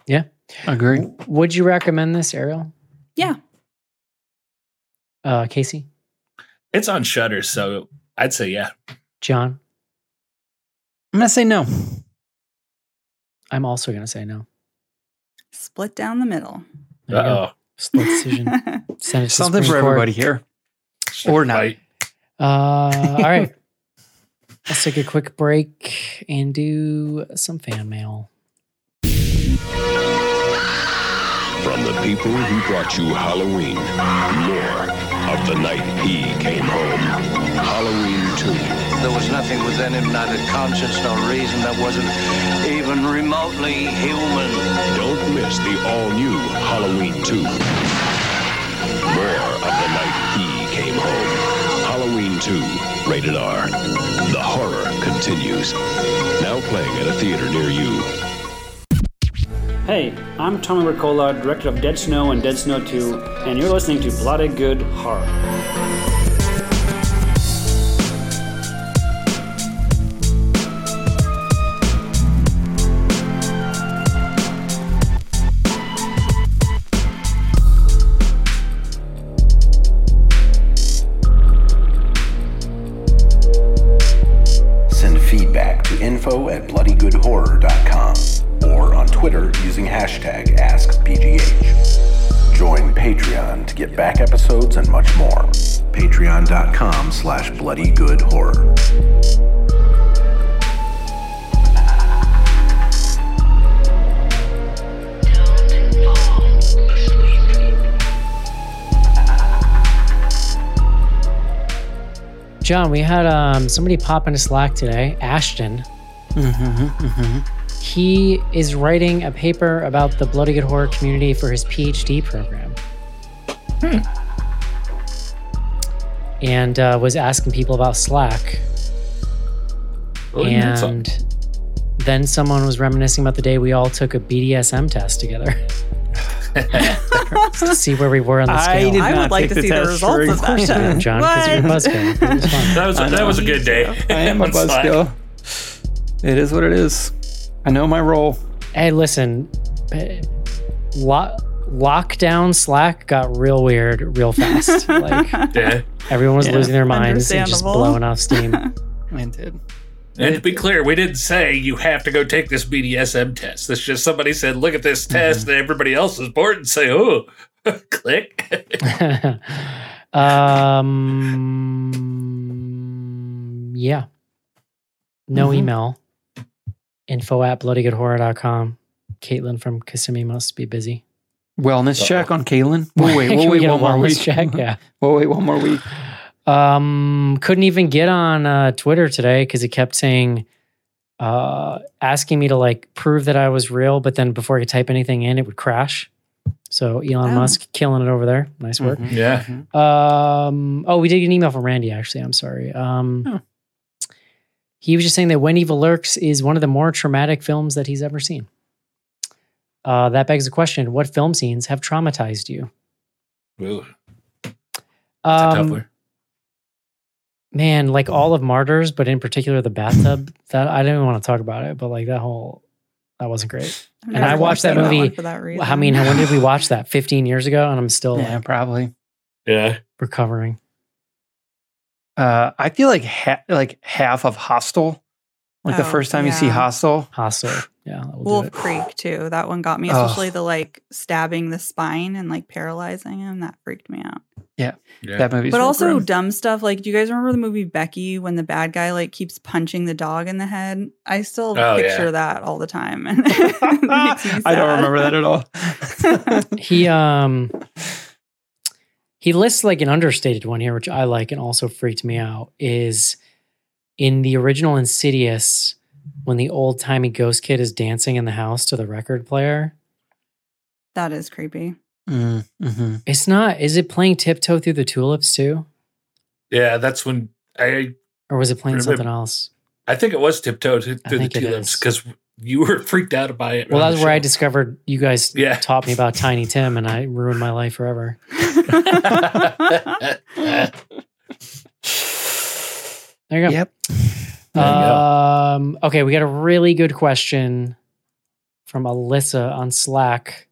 Yeah. I agree. Would you recommend this, Ariel? Yeah. Uh, Casey? It's on Shudder, so I'd say yeah. John? I'm going to say no. I'm also going to say no. Split down the middle. Uh-oh. Split decision. Something for everybody here. Or not. Uh, all right. Let's take a quick break and do some fan mail. From the people who brought you Halloween, more of the night he came home. Halloween two. There was nothing within him, not a conscience, no reason that wasn't even remotely human. Don't miss the all-new Halloween two. More of the night he came home. Halloween two, rated R. The horror continues. Now playing at a theater near you. Hey, I'm Tommy Ricola, director of Dead Snow and Dead Snow two, and you're listening to Bloody Good Horror. Send feedback to info at bloody good horror dot com. Or on Twitter using hashtag Ask B G H. Join Patreon to get back episodes and much more. Patreon.com slash Bloody Good Horror. John, we had um, somebody pop into Slack today, Ashton. Mm-hmm, mm-hmm. He is writing a paper about the Bloody Good Horror community for his P H D program. Hmm. And uh, was asking people about Slack. Oh, and then someone was reminiscing about the day we all took a B D S M test together. To see where we were on the I scale. I would like to see the results of that. Yeah, John, because you're buzzkill. That, was, that was a good day. I am a buzzkill. It is what it is. I know my role. Hey, listen, lo- lockdown Slack got real weird real fast. Like yeah. Everyone was yeah. losing their minds and just blowing off steam. Mine did. And to be clear, we didn't say you have to go take this B D S M test. It's just somebody said, look at this test, mm-hmm. and everybody else was bored and say, oh, click. um, yeah. No mm-hmm. email. Info at bloody good horror dot com. Caitlin from Kissimmee must be busy. Wellness Uh-oh. check on Caitlin. We'll wait, we'll wait one more week. Check? Yeah. We'll wait one more week. Um, couldn't even get on uh, Twitter today because it kept saying, uh, asking me to like prove that I was real, but then before I could type anything in, it would crash. So Elon oh. Musk killing it over there. Nice work. Mm-hmm. Yeah. Mm-hmm. Um, oh, we did get an email from Randy, actually. I'm sorry. Um, oh. He was just saying that When Evil Lurks is one of the more traumatic films that he's ever seen. Uh, that begs the question, what film scenes have traumatized you? Ooh. Um, man, like all of Martyrs, but in particular the bathtub. That I didn't even want to talk about it, but like that whole, that wasn't great. I mean, and I watched that movie. For that reason. I mean, when did we watch that? fifteen years ago? And I'm still yeah, like, probably yeah, recovering. Uh, I feel like ha- like half of Hostel, like oh, the first time yeah. you see Hostel. Hostel, yeah. Wolf Creek too. That one got me, especially oh. the like stabbing the spine and like paralyzing him. That freaked me out. Yeah, yeah. that movie. But also grim. dumb stuff. Like, do you guys remember the movie Becky when the bad guy like keeps punching the dog in the head? I still oh, picture yeah. that all the time. And it makes me sad. I don't remember that at all. he um. He lists like an understated one here, which I like and also freaked me out, is in the original Insidious, when the old-timey ghost kid is dancing in the house to the record player, That is creepy. Mm-hmm. It's not, is it playing Tiptoe Through the Tulips too? Yeah, that's when I... Or was it playing remember, something else? I think it was Tiptoe Through the Tulips because you were freaked out by it. Well, that's where show. I discovered you guys yeah. taught me about Tiny Tim and I ruined my life forever. There you go. Yep. There um, you go. Okay, we got a really good question from Alyssa on Slack.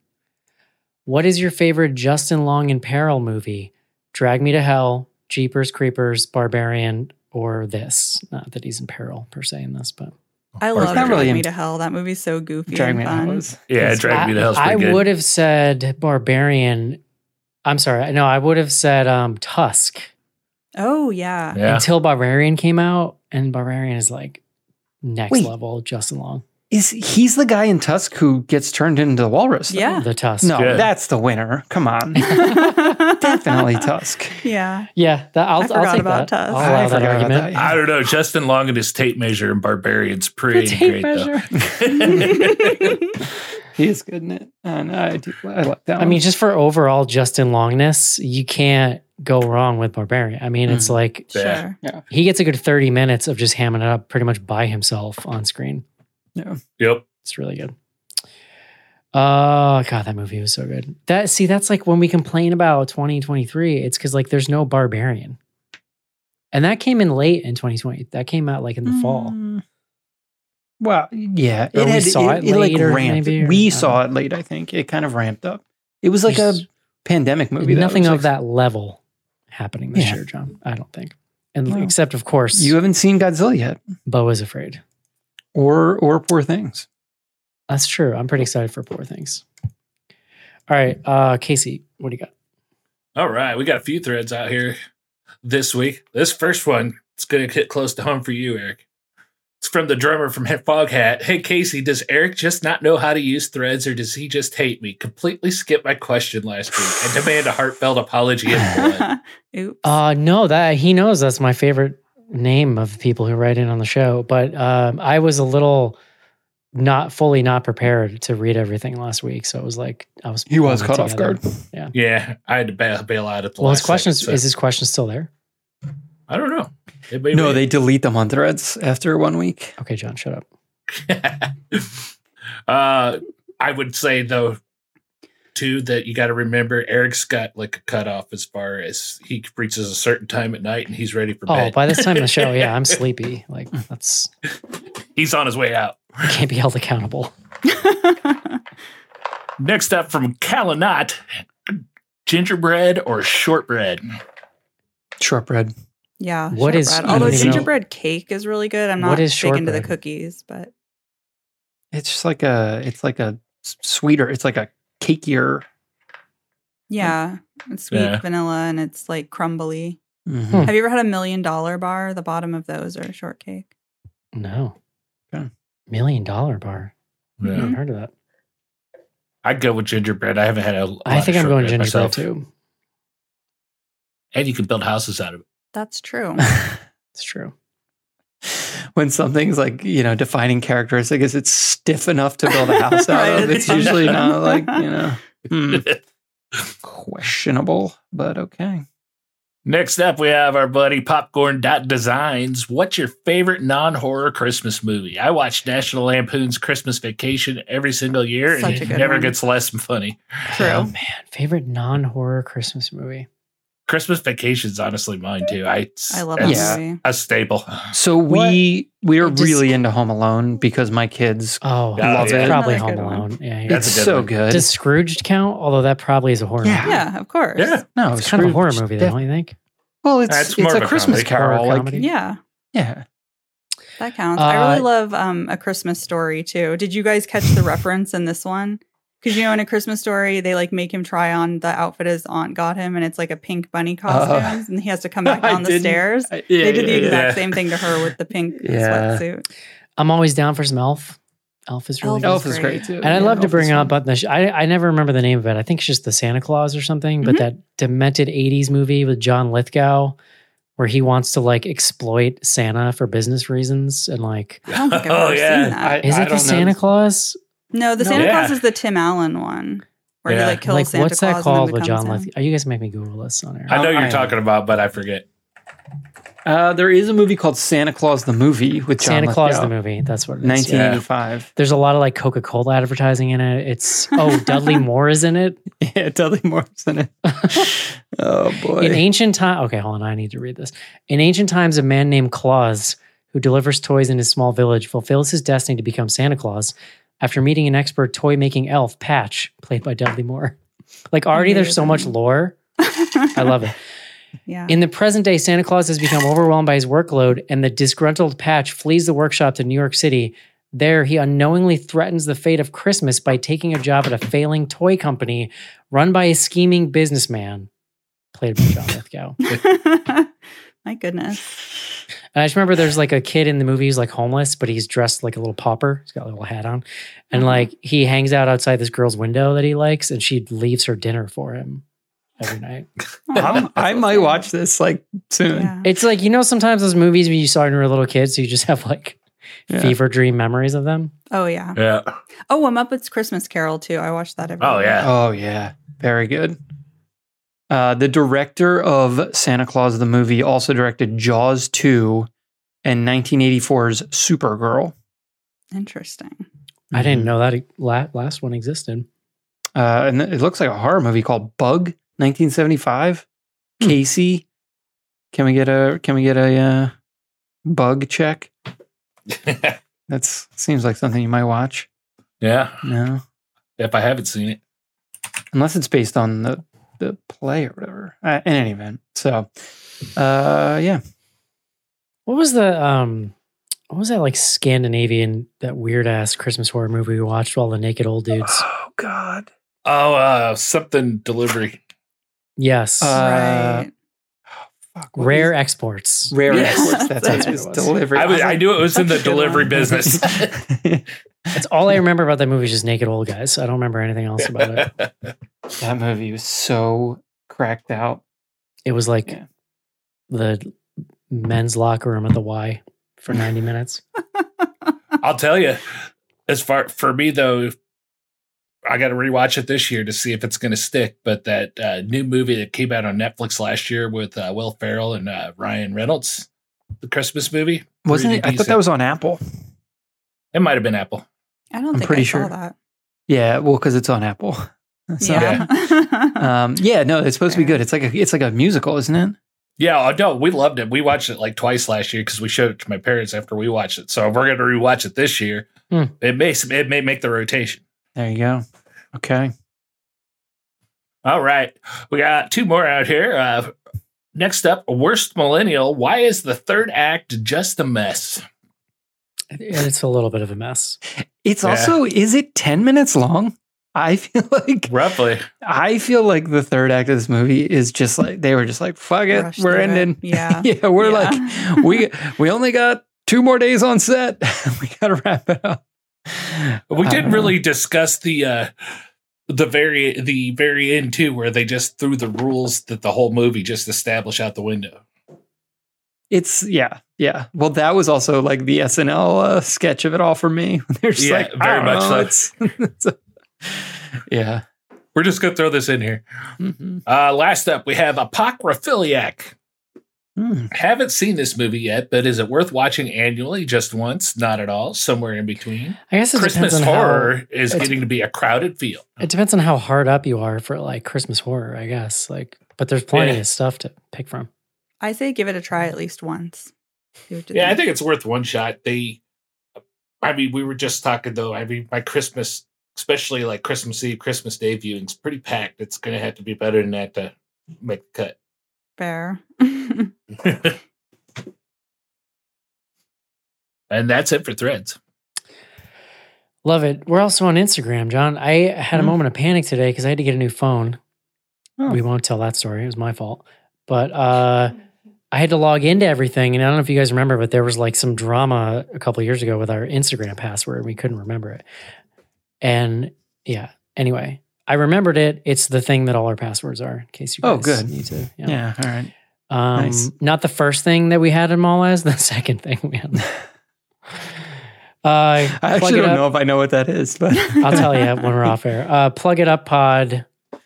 What is your favorite Justin Long in Peril movie? Drag Me to Hell, Jeepers Creepers, Barbarian, or this? Not that he's in peril per se in this, but I love Drag really Me to Hell. That movie's so goofy. Drag and Me fun. To Hell is, yeah, Drag I, Me to Hell. I good. would have said Barbarian. I'm sorry. No, I would have said um, Tusk. Oh yeah. yeah. Until Barbarian came out, and Barbarian is like next Wait, level Justin Long. Is he's the guy in Tusk who gets turned into the walrus? Though. Yeah, the Tusk. No, yeah. that's the winner. Come on, definitely Tusk. Yeah, yeah. That, I'll, I forgot I'll take about that. Tusk. I'll I, that about that, yeah. I don't know. Justin Long and his tape measure in Barbarian's pretty great measure. though. He is good in it. Oh, no, I do. I like that. I one. mean, just for overall Justin Longness, you can't go wrong with Barbarian. I mean, mm. it's like sure. yeah. he gets a good thirty minutes of just hamming it up, pretty much by himself on screen. Yeah. Yep. It's really good. Oh, God, that movie was so good. That see, that's like when we complain about twenty twenty-three, it's because like there's no Barbarian. And that came in late in twenty twenty. That came out like in the mm. fall. Well, yeah. It we had, saw it, it, it later, like ramped. Maybe, or, we uh, saw it late, I think. It kind of ramped up. It was like a pandemic movie. Nothing that of like, that level happening this yeah. year, John, I don't think. And no. Except, of course. You haven't seen Godzilla yet. Bo is Afraid. Or or Poor Things. That's true. I'm pretty excited for Poor Things. All right. Uh, Casey, what do you got? All right. We got a few threads out here this week. This first one, it's going to hit close to home for you, Eric. It's from the drummer from Foghat. Hey, Casey, does Eric just not know how to use threads or does he just hate me? Completely skipped my question last week and demand a heartfelt apology in blood. Uh, no, that he knows that's my favorite name of people who write in on the show, but um, I was a little not fully not prepared to read everything last week, so it was like I was. He was caught off guard. Yeah, yeah, I had to bail, bail out at the. Well, last his question second, so. is his question still there? I don't know. It may no, be. They delete them on threads after one week. Okay, John, shut up. uh, I would say though, too, that you got to remember Eric's got like a cutoff as far as he reaches a certain time at night and he's ready for oh, bed. Oh, by this time of the show, yeah, I'm sleepy. Like that's he's on his way out. I can't be held accountable. Next up from Kalanat, gingerbread or shortbread? Shortbread. Yeah. What shortbread. is although gingerbread know. cake is really good. I'm not big into the cookies, but it's just like a it's like a sweeter. It's like a cakier. Yeah. It's sweet yeah. vanilla and it's like crumbly. Mm-hmm. Have you ever had a million dollar bar? The bottom of those are shortcake. No. Yeah. Million dollar bar. Yeah. I haven't heard of that. I'd go with gingerbread. I haven't had a I think I'm going gingerbread myself. too. And you can build houses out of it. That's true. It's true. When something's like, you know, defining characteristic is it's stiff enough to build a house out of. It's usually not like, you know, hmm, questionable, but okay. Next up, we have our buddy Popcorn.Designs. What's your favorite non-horror Christmas movie? I watch National Lampoon's Christmas Vacation every single year, Such and it never one. gets less funny. True. Oh, man. Favorite non-horror Christmas movie? Christmas Vacation's honestly mine too. I, I love that yeah. movie. A staple. So we what? we are just, really into Home Alone because my kids oh, love yeah. it. Probably Home Alone. Yeah, yeah. That's it's so one. good. Does Scrooge count? Although that probably is a horror yeah. movie. Yeah, of course. Yeah. No, it's, it's kind Scrooge, of a horror movie, though, I think. Well, it's, it's, it's a, a Christmas Carol. Like, yeah. Yeah. That counts. Uh, I really love um, A Christmas Story too. Did you guys catch the reference in this one? Because, you know, in A Christmas Story, they, like, make him try on the outfit his aunt got him, and it's, like, a pink bunny costume, uh, and he has to come back down the stairs. I, yeah, they did yeah, the exact yeah. same thing to her with the pink yeah. sweatsuit. I'm always down for some Elf. Elf is really Elf good. Elf is great, too. And yeah, I'd love Elf to bring up, but the, I, I never remember the name of it. I think it's just the Santa Claus or something, but mm-hmm. that demented eighties movie with John Lithgow, where he wants to, like, exploit Santa for business reasons, and, like... I don't think I've oh, ever yeah. seen that. I, is it I the Santa know. Claus... No, the no, Santa yeah. Claus is the Tim Allen one. where yeah. he like kills like, Santa Claus. What's that called with John Lithgow? Are you guys making me Google this on air? I know um, you're I talking know. about, but I forget. Uh, there is a movie called Santa Claus the Movie with John Santa Claus Lithgow. the Movie. That's what it is. nineteen eighty-five Yeah. There's a lot of like Coca-Cola advertising in it. It's oh Dudley Moore is in it. Yeah, Dudley Moore's in it. Oh boy. In ancient time, okay, hold on, I need to read this. In ancient times, a man named Claus, who delivers toys in his small village, fulfills his destiny to become Santa Claus after meeting an expert toy-making elf, Patch, played by Dudley Moore. Like already, there's so much lore. I love it. Yeah. In the present day, Santa Claus has become overwhelmed by his workload, and the disgruntled Patch flees the workshop to New York City. There, he unknowingly threatens the fate of Christmas by taking a job at a failing toy company run by a scheming businessman, played by John Lithgow. My goodness. And I just remember there's like a kid in the movie who's like homeless, but he's dressed like a little pauper. He's got a little hat on. And like he hangs out outside this girl's window that he likes, and she leaves her dinner for him every night. I'm, I might watch this like soon. Yeah. It's like, you know, sometimes those movies when you saw when you were a little kid, so you just have like yeah. fever dream memories of them. Oh yeah. Yeah. Oh, I'm up with Christmas Carol too. I watched that every Oh yeah. Day. Oh yeah. Very good. Uh, the director of Santa Claus the Movie also directed Jaws two and nineteen eighty-four's Supergirl. Interesting. Mm-hmm. I didn't know that last one existed. Uh, and it looks like a horror movie called Bug. nineteen seventy-five hmm. Casey, can we get a can we get a uh, bug check? That seems like something you might watch. Yeah. No. If I haven't seen it, unless it's based on the, the play or whatever. Uh, in any event, so uh, yeah. What was the um? What was that like Scandinavian that weird ass Christmas horror movie we watched? All the naked old dudes. Oh God. Oh, uh, something delivery. Yes. Uh, right. Fuck, rare is, exports. Rare yeah. exports. That's that was delivery. I, was, I, was like, I knew it was in the delivery line. business. That's all I remember about that movie is just naked old guys. I don't remember anything else about it. That movie was so cracked out. It was like yeah. the men's locker room at the Y for ninety minutes. I'll tell you, as far for me though, I got to rewatch it this year to see if it's going to stick. But that uh, new movie that came out on Netflix last year with uh, Will Ferrell and uh, Ryan Reynolds, the Christmas movie. Wasn't it? Decent. I thought that was on Apple. It might have been Apple. I don't I'm think pretty I saw sure. that. Yeah, well, because it's on Apple. So, yeah. um, yeah, no, it's supposed to be good. It's like a, it's like a musical, isn't it? Yeah, no, we loved it. We watched it like twice last year because we showed it to my parents after we watched it. So we're going to rewatch it this year. Hmm. It may it may make the rotation. There you go. Okay. All right. We got two more out here. Uh, next up, Worst Millennial. Why is the third act just a mess? It's a little bit of a mess. It's yeah. also, is it ten minutes long? I feel like. Roughly. I feel like the third act of this movie is just like, they were just like, fuck it. Rushed we're ending. It. Yeah. yeah. We're yeah. like, we we only got two more days on set. We got to wrap it up. We didn't really discuss the uh, the very the very end too, where they just threw the rules that the whole movie just established out the window. It's yeah, yeah. Well, that was also like the S N L uh, sketch of it all for me. They're just yeah, like, very much know, so. It's, it's a, yeah, we're just gonna throw this in here. Mm-hmm. Uh, last up, we have Apocryphiliac. Mm. Haven't seen this movie yet, but is it worth watching annually just once? Not at all. Somewhere in between. I guess it Christmas depends on horror how, is getting to be a crowded field. It depends on how hard up you are for like Christmas horror, I guess. Like, but there's plenty yeah. of stuff to pick from. I say give it a try at least once. Yeah, think. I think it's worth one shot. They, I mean, we were just talking though. I mean, my Christmas, especially like Christmas Eve, Christmas Day viewings, pretty packed. It's going to have to be better than that to make the cut. Fair. And that's it for Threads. Love it. We're also on Instagram, John. I had a mm-hmm. moment of panic today because I had to get a new phone. Oh. We won't tell that story. It was my fault. But uh, I had to log into everything. And I don't know if you guys remember, but there was like some drama a couple of years ago with our Instagram password. We couldn't remember it. And yeah, anyway, I remembered it. It's the thing that all our passwords are, in case you guys oh, good. need to. Yeah. yeah, all right. Um, nice. Not the first thing that we had them all as, the second thing we had. Uh, I actually don't up. know if I know what that is, but I'll tell you when we're off air. Uh, plug it up, pod.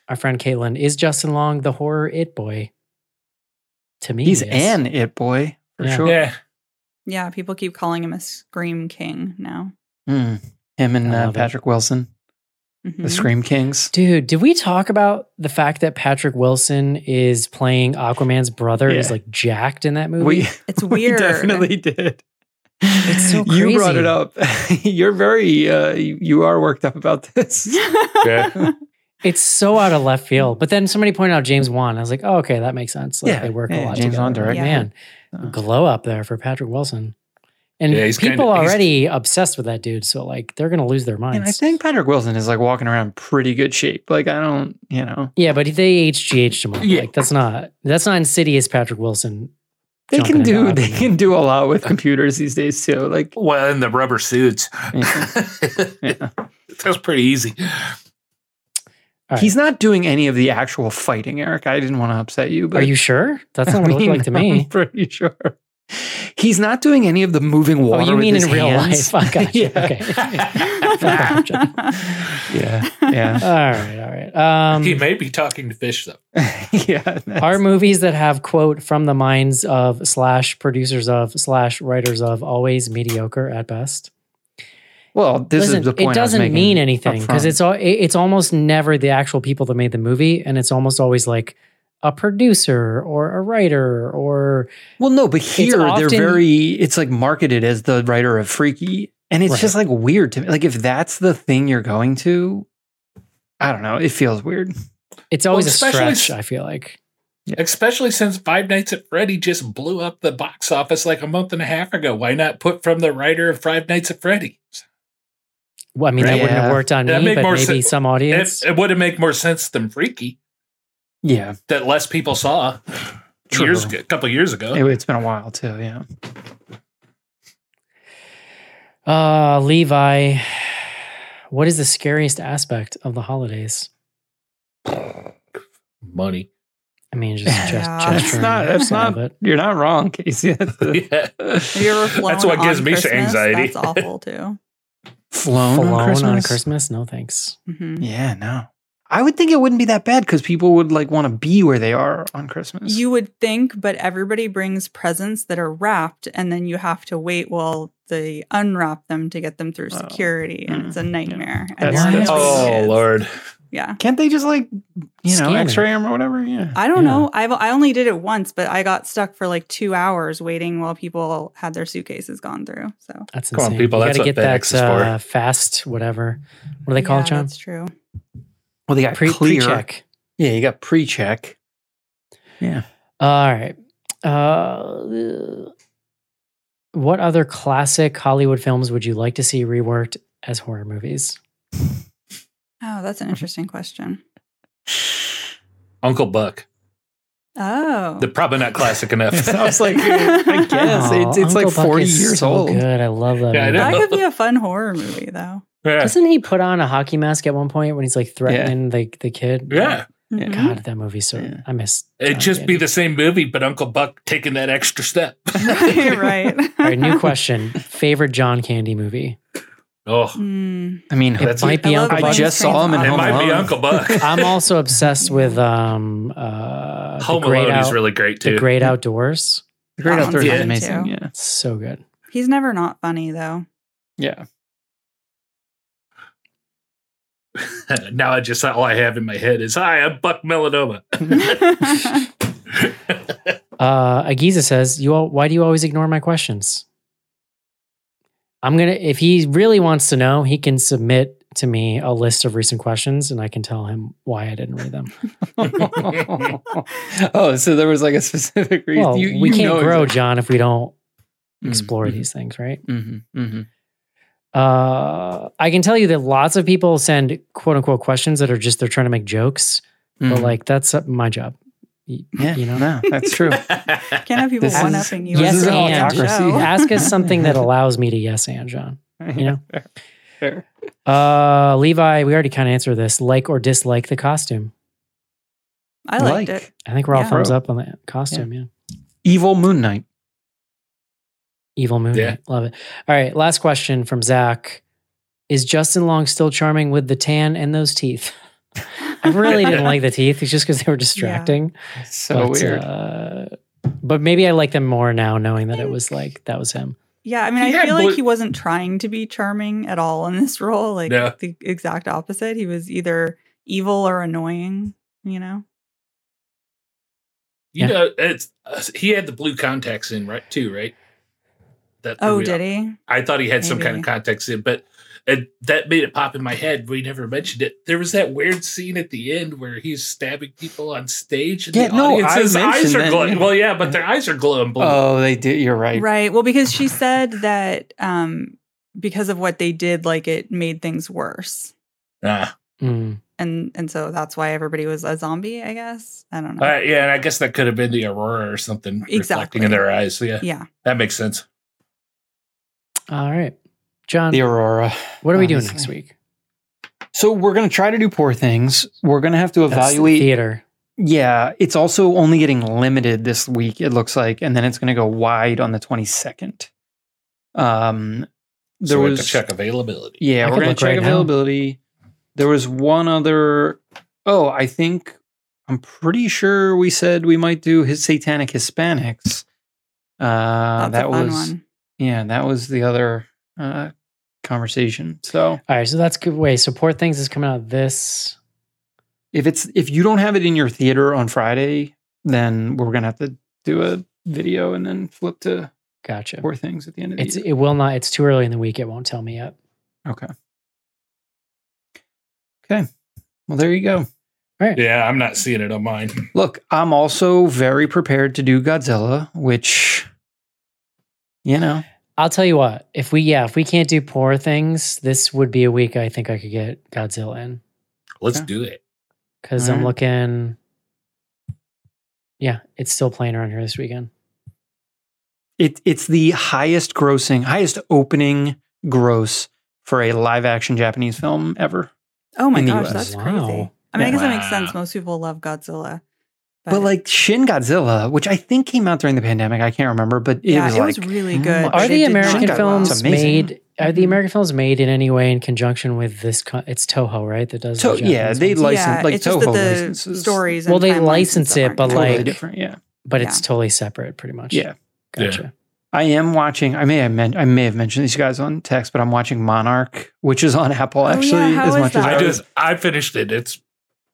Our friend Caitlin, is Justin Long the horror it boy? To me, he's he an it boy for yeah. sure. Yeah. yeah, people keep calling him a scream king now. Mm. Him and uh, Patrick it. Wilson, mm-hmm. the Scream Kings. Dude, did we talk about the fact that Patrick Wilson is playing Aquaman's brother? Yeah. Is like jacked in that movie. We, it's weird. We definitely did. It's so crazy. You brought it up. You're very, uh, you are worked up about this. Yeah. It's so out of left field. But then somebody pointed out James Wan. I was like, oh, okay, that makes sense. Like, yeah, they work yeah, a lot James Wan direct. Yeah. Man, oh. glow up there for Patrick Wilson. And yeah, people kinda, already obsessed with that dude. So, like, they're going to lose their minds. And I think Patrick Wilson is, like, walking around pretty good shape. Like, I don't, you know. Yeah, but they H G H'd him up. Yeah. Like, that's not, that's not Insidious Patrick Wilson. They can do they can do a lot with computers these days too. Like well, and the rubber suits. Yeah. yeah. That's pretty easy. Right. He's not doing any of the actual fighting, Eric. I didn't want to upset you, but are you sure? That's not what I mean, it looked like to me. I'm pretty sure. He's not doing any of the moving water. Oh, you mean with his in real hands. life? I got you. Okay. yeah. Yeah. All right. All right. Um, he may be talking to fish, though. yeah. Are movies that have, quote, from the minds of, slash, producers of, slash, writers of, always mediocre at best? Well, this Listen, is the point. It doesn't mean anything because it's all, it's almost never the actual people that made the movie, and it's almost always like a producer or a writer or well, no, but here often, they're very. It's like marketed as the writer of Freaky, and it's right. just like weird to me. Like if that's the thing you're going to, I don't know. It feels weird. It's always well, a stretch. I feel like, yeah. especially since Five Nights at Freddy just blew up the box office like a month and a half ago. Why not put from the writer of Five Nights at Freddy? Well, I mean, right. that wouldn't yeah. have worked on That'd me, but maybe sen- some audience. It, it would have made more sense than Freaky. Yeah, that less people saw True. years ago, a couple of years ago. It, it's been a while too. Yeah. Uh, Levi, what is the scariest aspect of the holidays? Money. I mean, just just that's not that's not it. You're not wrong, Casey. That's, the, yeah. you're that's what gives me Christmas? anxiety. That's awful too. Flown, Flown on, Christmas? on Christmas? No thanks. Mm-hmm. Yeah, no. I would think it wouldn't be that bad because people would like want to be where they are on Christmas. You would think, but everybody brings presents that are wrapped and then you have to wait while they unwrap them to get them through security. Oh. And it's a nightmare. Yeah. And that's, that's, oh, Lord. Yeah. Can't they just like, you know, X-ray them or whatever? Yeah. I don't yeah. know. I've, I only did it once, but I got stuck for like two hours waiting while people had their suitcases gone through. So that's insane. Come on, people. You that's what FedEx that, uh, is for. Fast, whatever. What do they call yeah, it, John? That's true. Well, they got Pre- clear. Pre-check. Yeah, you got pre-check. Yeah. All right. Uh, what other classic Hollywood films would you like to see reworked as horror movies? Oh, that's an interesting question. Uncle Buck. Oh. They're probably not classic enough. I was like, I guess. Oh, it's it's like forty years so old. Good. I love that. Yeah, I that could be a fun horror movie, though. Yeah. Doesn't he put on a hockey mask at one point when he's like threatening yeah. the, the kid? Yeah. yeah. God, that movie's so... Yeah. I miss... It'd just be the same movie, but Uncle Buck taking that extra step. right, right. All right, new question. Favorite John Candy movie? Oh. Mm. I mean, it might be Uncle Buck. I just saw him in Home Alone. It might be Uncle Buck. I'm also obsessed with... um, uh, Home Alone is really great, too. The Great Outdoors. The Great Outdoors is amazing, yeah. So good. He's never not funny, though. Yeah. Now I just all I have in my head is hi, I'm Buck Melanoma. uh, Agiza says, "You all, why do you always ignore my questions?" I'm gonna. If he really wants to know, he can submit to me a list of recent questions, and I can tell him why I didn't read them. oh, so there was like a specific reason. Well, you, we you can't grow, exactly. John, if we don't explore mm-hmm. these things, right? Mm-hmm. Mm-hmm. Uh, I can tell you that lots of people send quote unquote questions that are just, they're trying to make jokes, mm. but like, that's uh, my job. Y- yeah, you know, no, that's true. Can't have people this one upping you. Yes, and ask us something that allows me to yes and John, you know, fair, fair. Uh, Levi, we already kind of answered this. Like or dislike the costume. I liked like. it. I think we're all yeah. thumbs up on the costume. Yeah. yeah. Evil Moon Knight. Evil movie. Yeah. Love it. All right. Last question from Zach. Is Justin Long still charming with the tan and those teeth? I really didn't like the teeth. It's just because they were distracting. Yeah. So but, weird. Uh, but maybe I like them more now knowing that it was like, that was him. Yeah. I mean, he I feel blue- like he wasn't trying to be charming at all in this role. Like yeah. the exact opposite. He was either evil or annoying, you know? You yeah. know, it's, uh, he had the blue contacts in, right? Too, right? That oh, did he? I thought he had Maybe. some kind of contacts in, but it, that made it pop in my head. We never mentioned it. There was that weird scene at the end where he's stabbing people on stage, and yeah, the no, audience's eyes are glowing. Well, yeah, but their eyes are glowing blue. Oh, they do. You're right. Right. Well, because she said that um, because of what they did, like it made things worse. Ah. Mm. And and so that's why everybody was a zombie, I guess. I don't know. Uh, yeah, and I guess that could have been the aurora or something exactly. reflecting in their eyes. So yeah, yeah, that makes sense. All right, John. The Aurora. What are we honestly. doing next week? So we're going to try to do Poor Things. We're going to have to evaluate. That's the theater. Yeah. It's also only getting limited this week, it looks like. And then it's going to go wide on the twenty-second. Um, there so we was, have to check availability. Yeah, I we're going to check right availability. Now. There was one other. Oh, I think I'm pretty sure we said we might do his Satanic Hispanics. Uh, That's that a fun was. One. Yeah, that was the other uh, conversation. So, all right, so that's a good way. So Poor Things is coming out this. If it's if you don't have it in your theater on Friday, then we're gonna have to do a video and then flip to gotcha Poor Things at the end of the it's, year. It will not. It's too early in the week. It won't tell me yet. Okay. Okay. Well, there you go. Right. Yeah, I'm not seeing it on mine. Look, I'm also very prepared to do Godzilla, which. You know, I'll tell you what, if we, yeah, if we can't do Poor Things, this would be a week I think I could get Godzilla in. Let's okay. do it. Because I'm right. looking, yeah, it's still playing around here this weekend. It It's the highest grossing, highest opening gross for a live action Japanese film ever. Oh my gosh, U S that's wow. crazy. I mean, yeah. I guess wow. that makes sense. Most people love Godzilla. But, but like Shin Godzilla, which I think came out during the pandemic, I can't remember, but it yeah, was it like was really good. Are the American films made? Are the American films made in any way in conjunction with this? Co- it's Toho, right? That does. To- the yeah, they license yeah, like it's Toho just that the licenses stories. And well, they license it, but totally like different, yeah. But it's yeah. totally separate, pretty much. Yeah, gotcha. Yeah. I am watching. I may have men- I may have mentioned these guys on text, but I'm watching Monarch, which is on Apple. Actually, oh, yeah, as much that? as I just I finished it. It's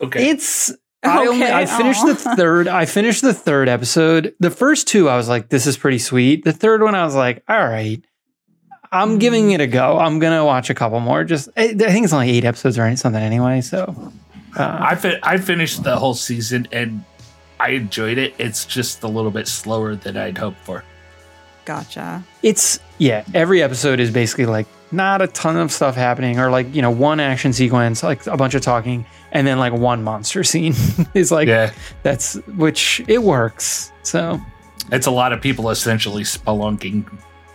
okay. It's. Okay. I, only, I finished Aww. the third. I finished the third episode. The first two, I was like, "This is pretty sweet." The third one, I was like, "All right, I'm giving it a go. I'm gonna watch a couple more." Just, I think it's only eight episodes or something, anyway. So, uh, I fin- I finished the whole season and I enjoyed it. It's just a little bit slower than I'd hoped for. Gotcha. It's yeah. Every episode is basically like. Not a ton of stuff happening, or like, you know, one action sequence, like a bunch of talking, and then like one monster scene is like, yeah. that's which it works. So it's a lot of people essentially spelunking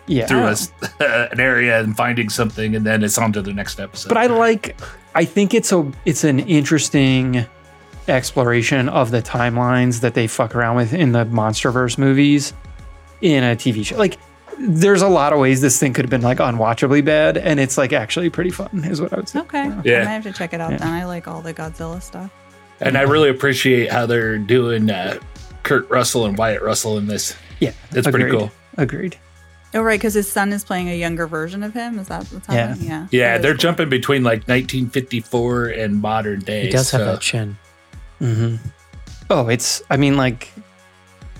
yeah. through oh. a, an area and finding something, and then it's on to the next episode. But I like, I think it's a it's an interesting exploration of the timelines that they fuck around with in the MonsterVerse movies in a T V show. Like, there's a lot of ways this thing could have been like unwatchably bad, and it's like actually pretty fun is what I would say. Okay. Yeah. I might have to check it out yeah. then. I like all the Godzilla stuff. And I really appreciate how they're doing uh, Kurt Russell and Wyatt Russell in this. Yeah. It's Agreed. pretty cool. Agreed. Oh, right. Because his son is playing a younger version of him. Is that what's happening? Yeah. Yeah. yeah they're cool. jumping between like nineteen fifty-four and modern day. He does so. have that chin. Mm-hmm. Oh, it's, I mean, like,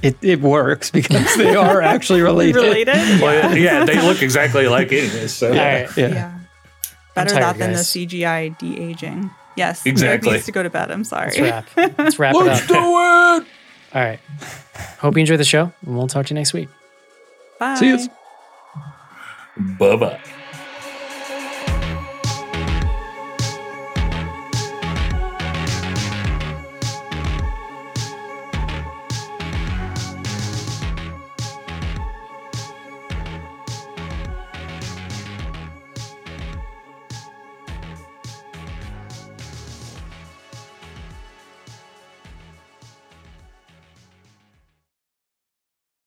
It it works because they are actually related. related? Yeah. Well, yeah, they look exactly like it. So. All right. Yeah. yeah. Better tired, that than guys. the C G I de-aging. Yes. Exactly. It needs to go to bed. I'm sorry. Let's wrap, Let's wrap Let's it up. Let's do it. All right. Hope you enjoyed the show, and we'll talk to you next week. Bye. See you. Bye-bye.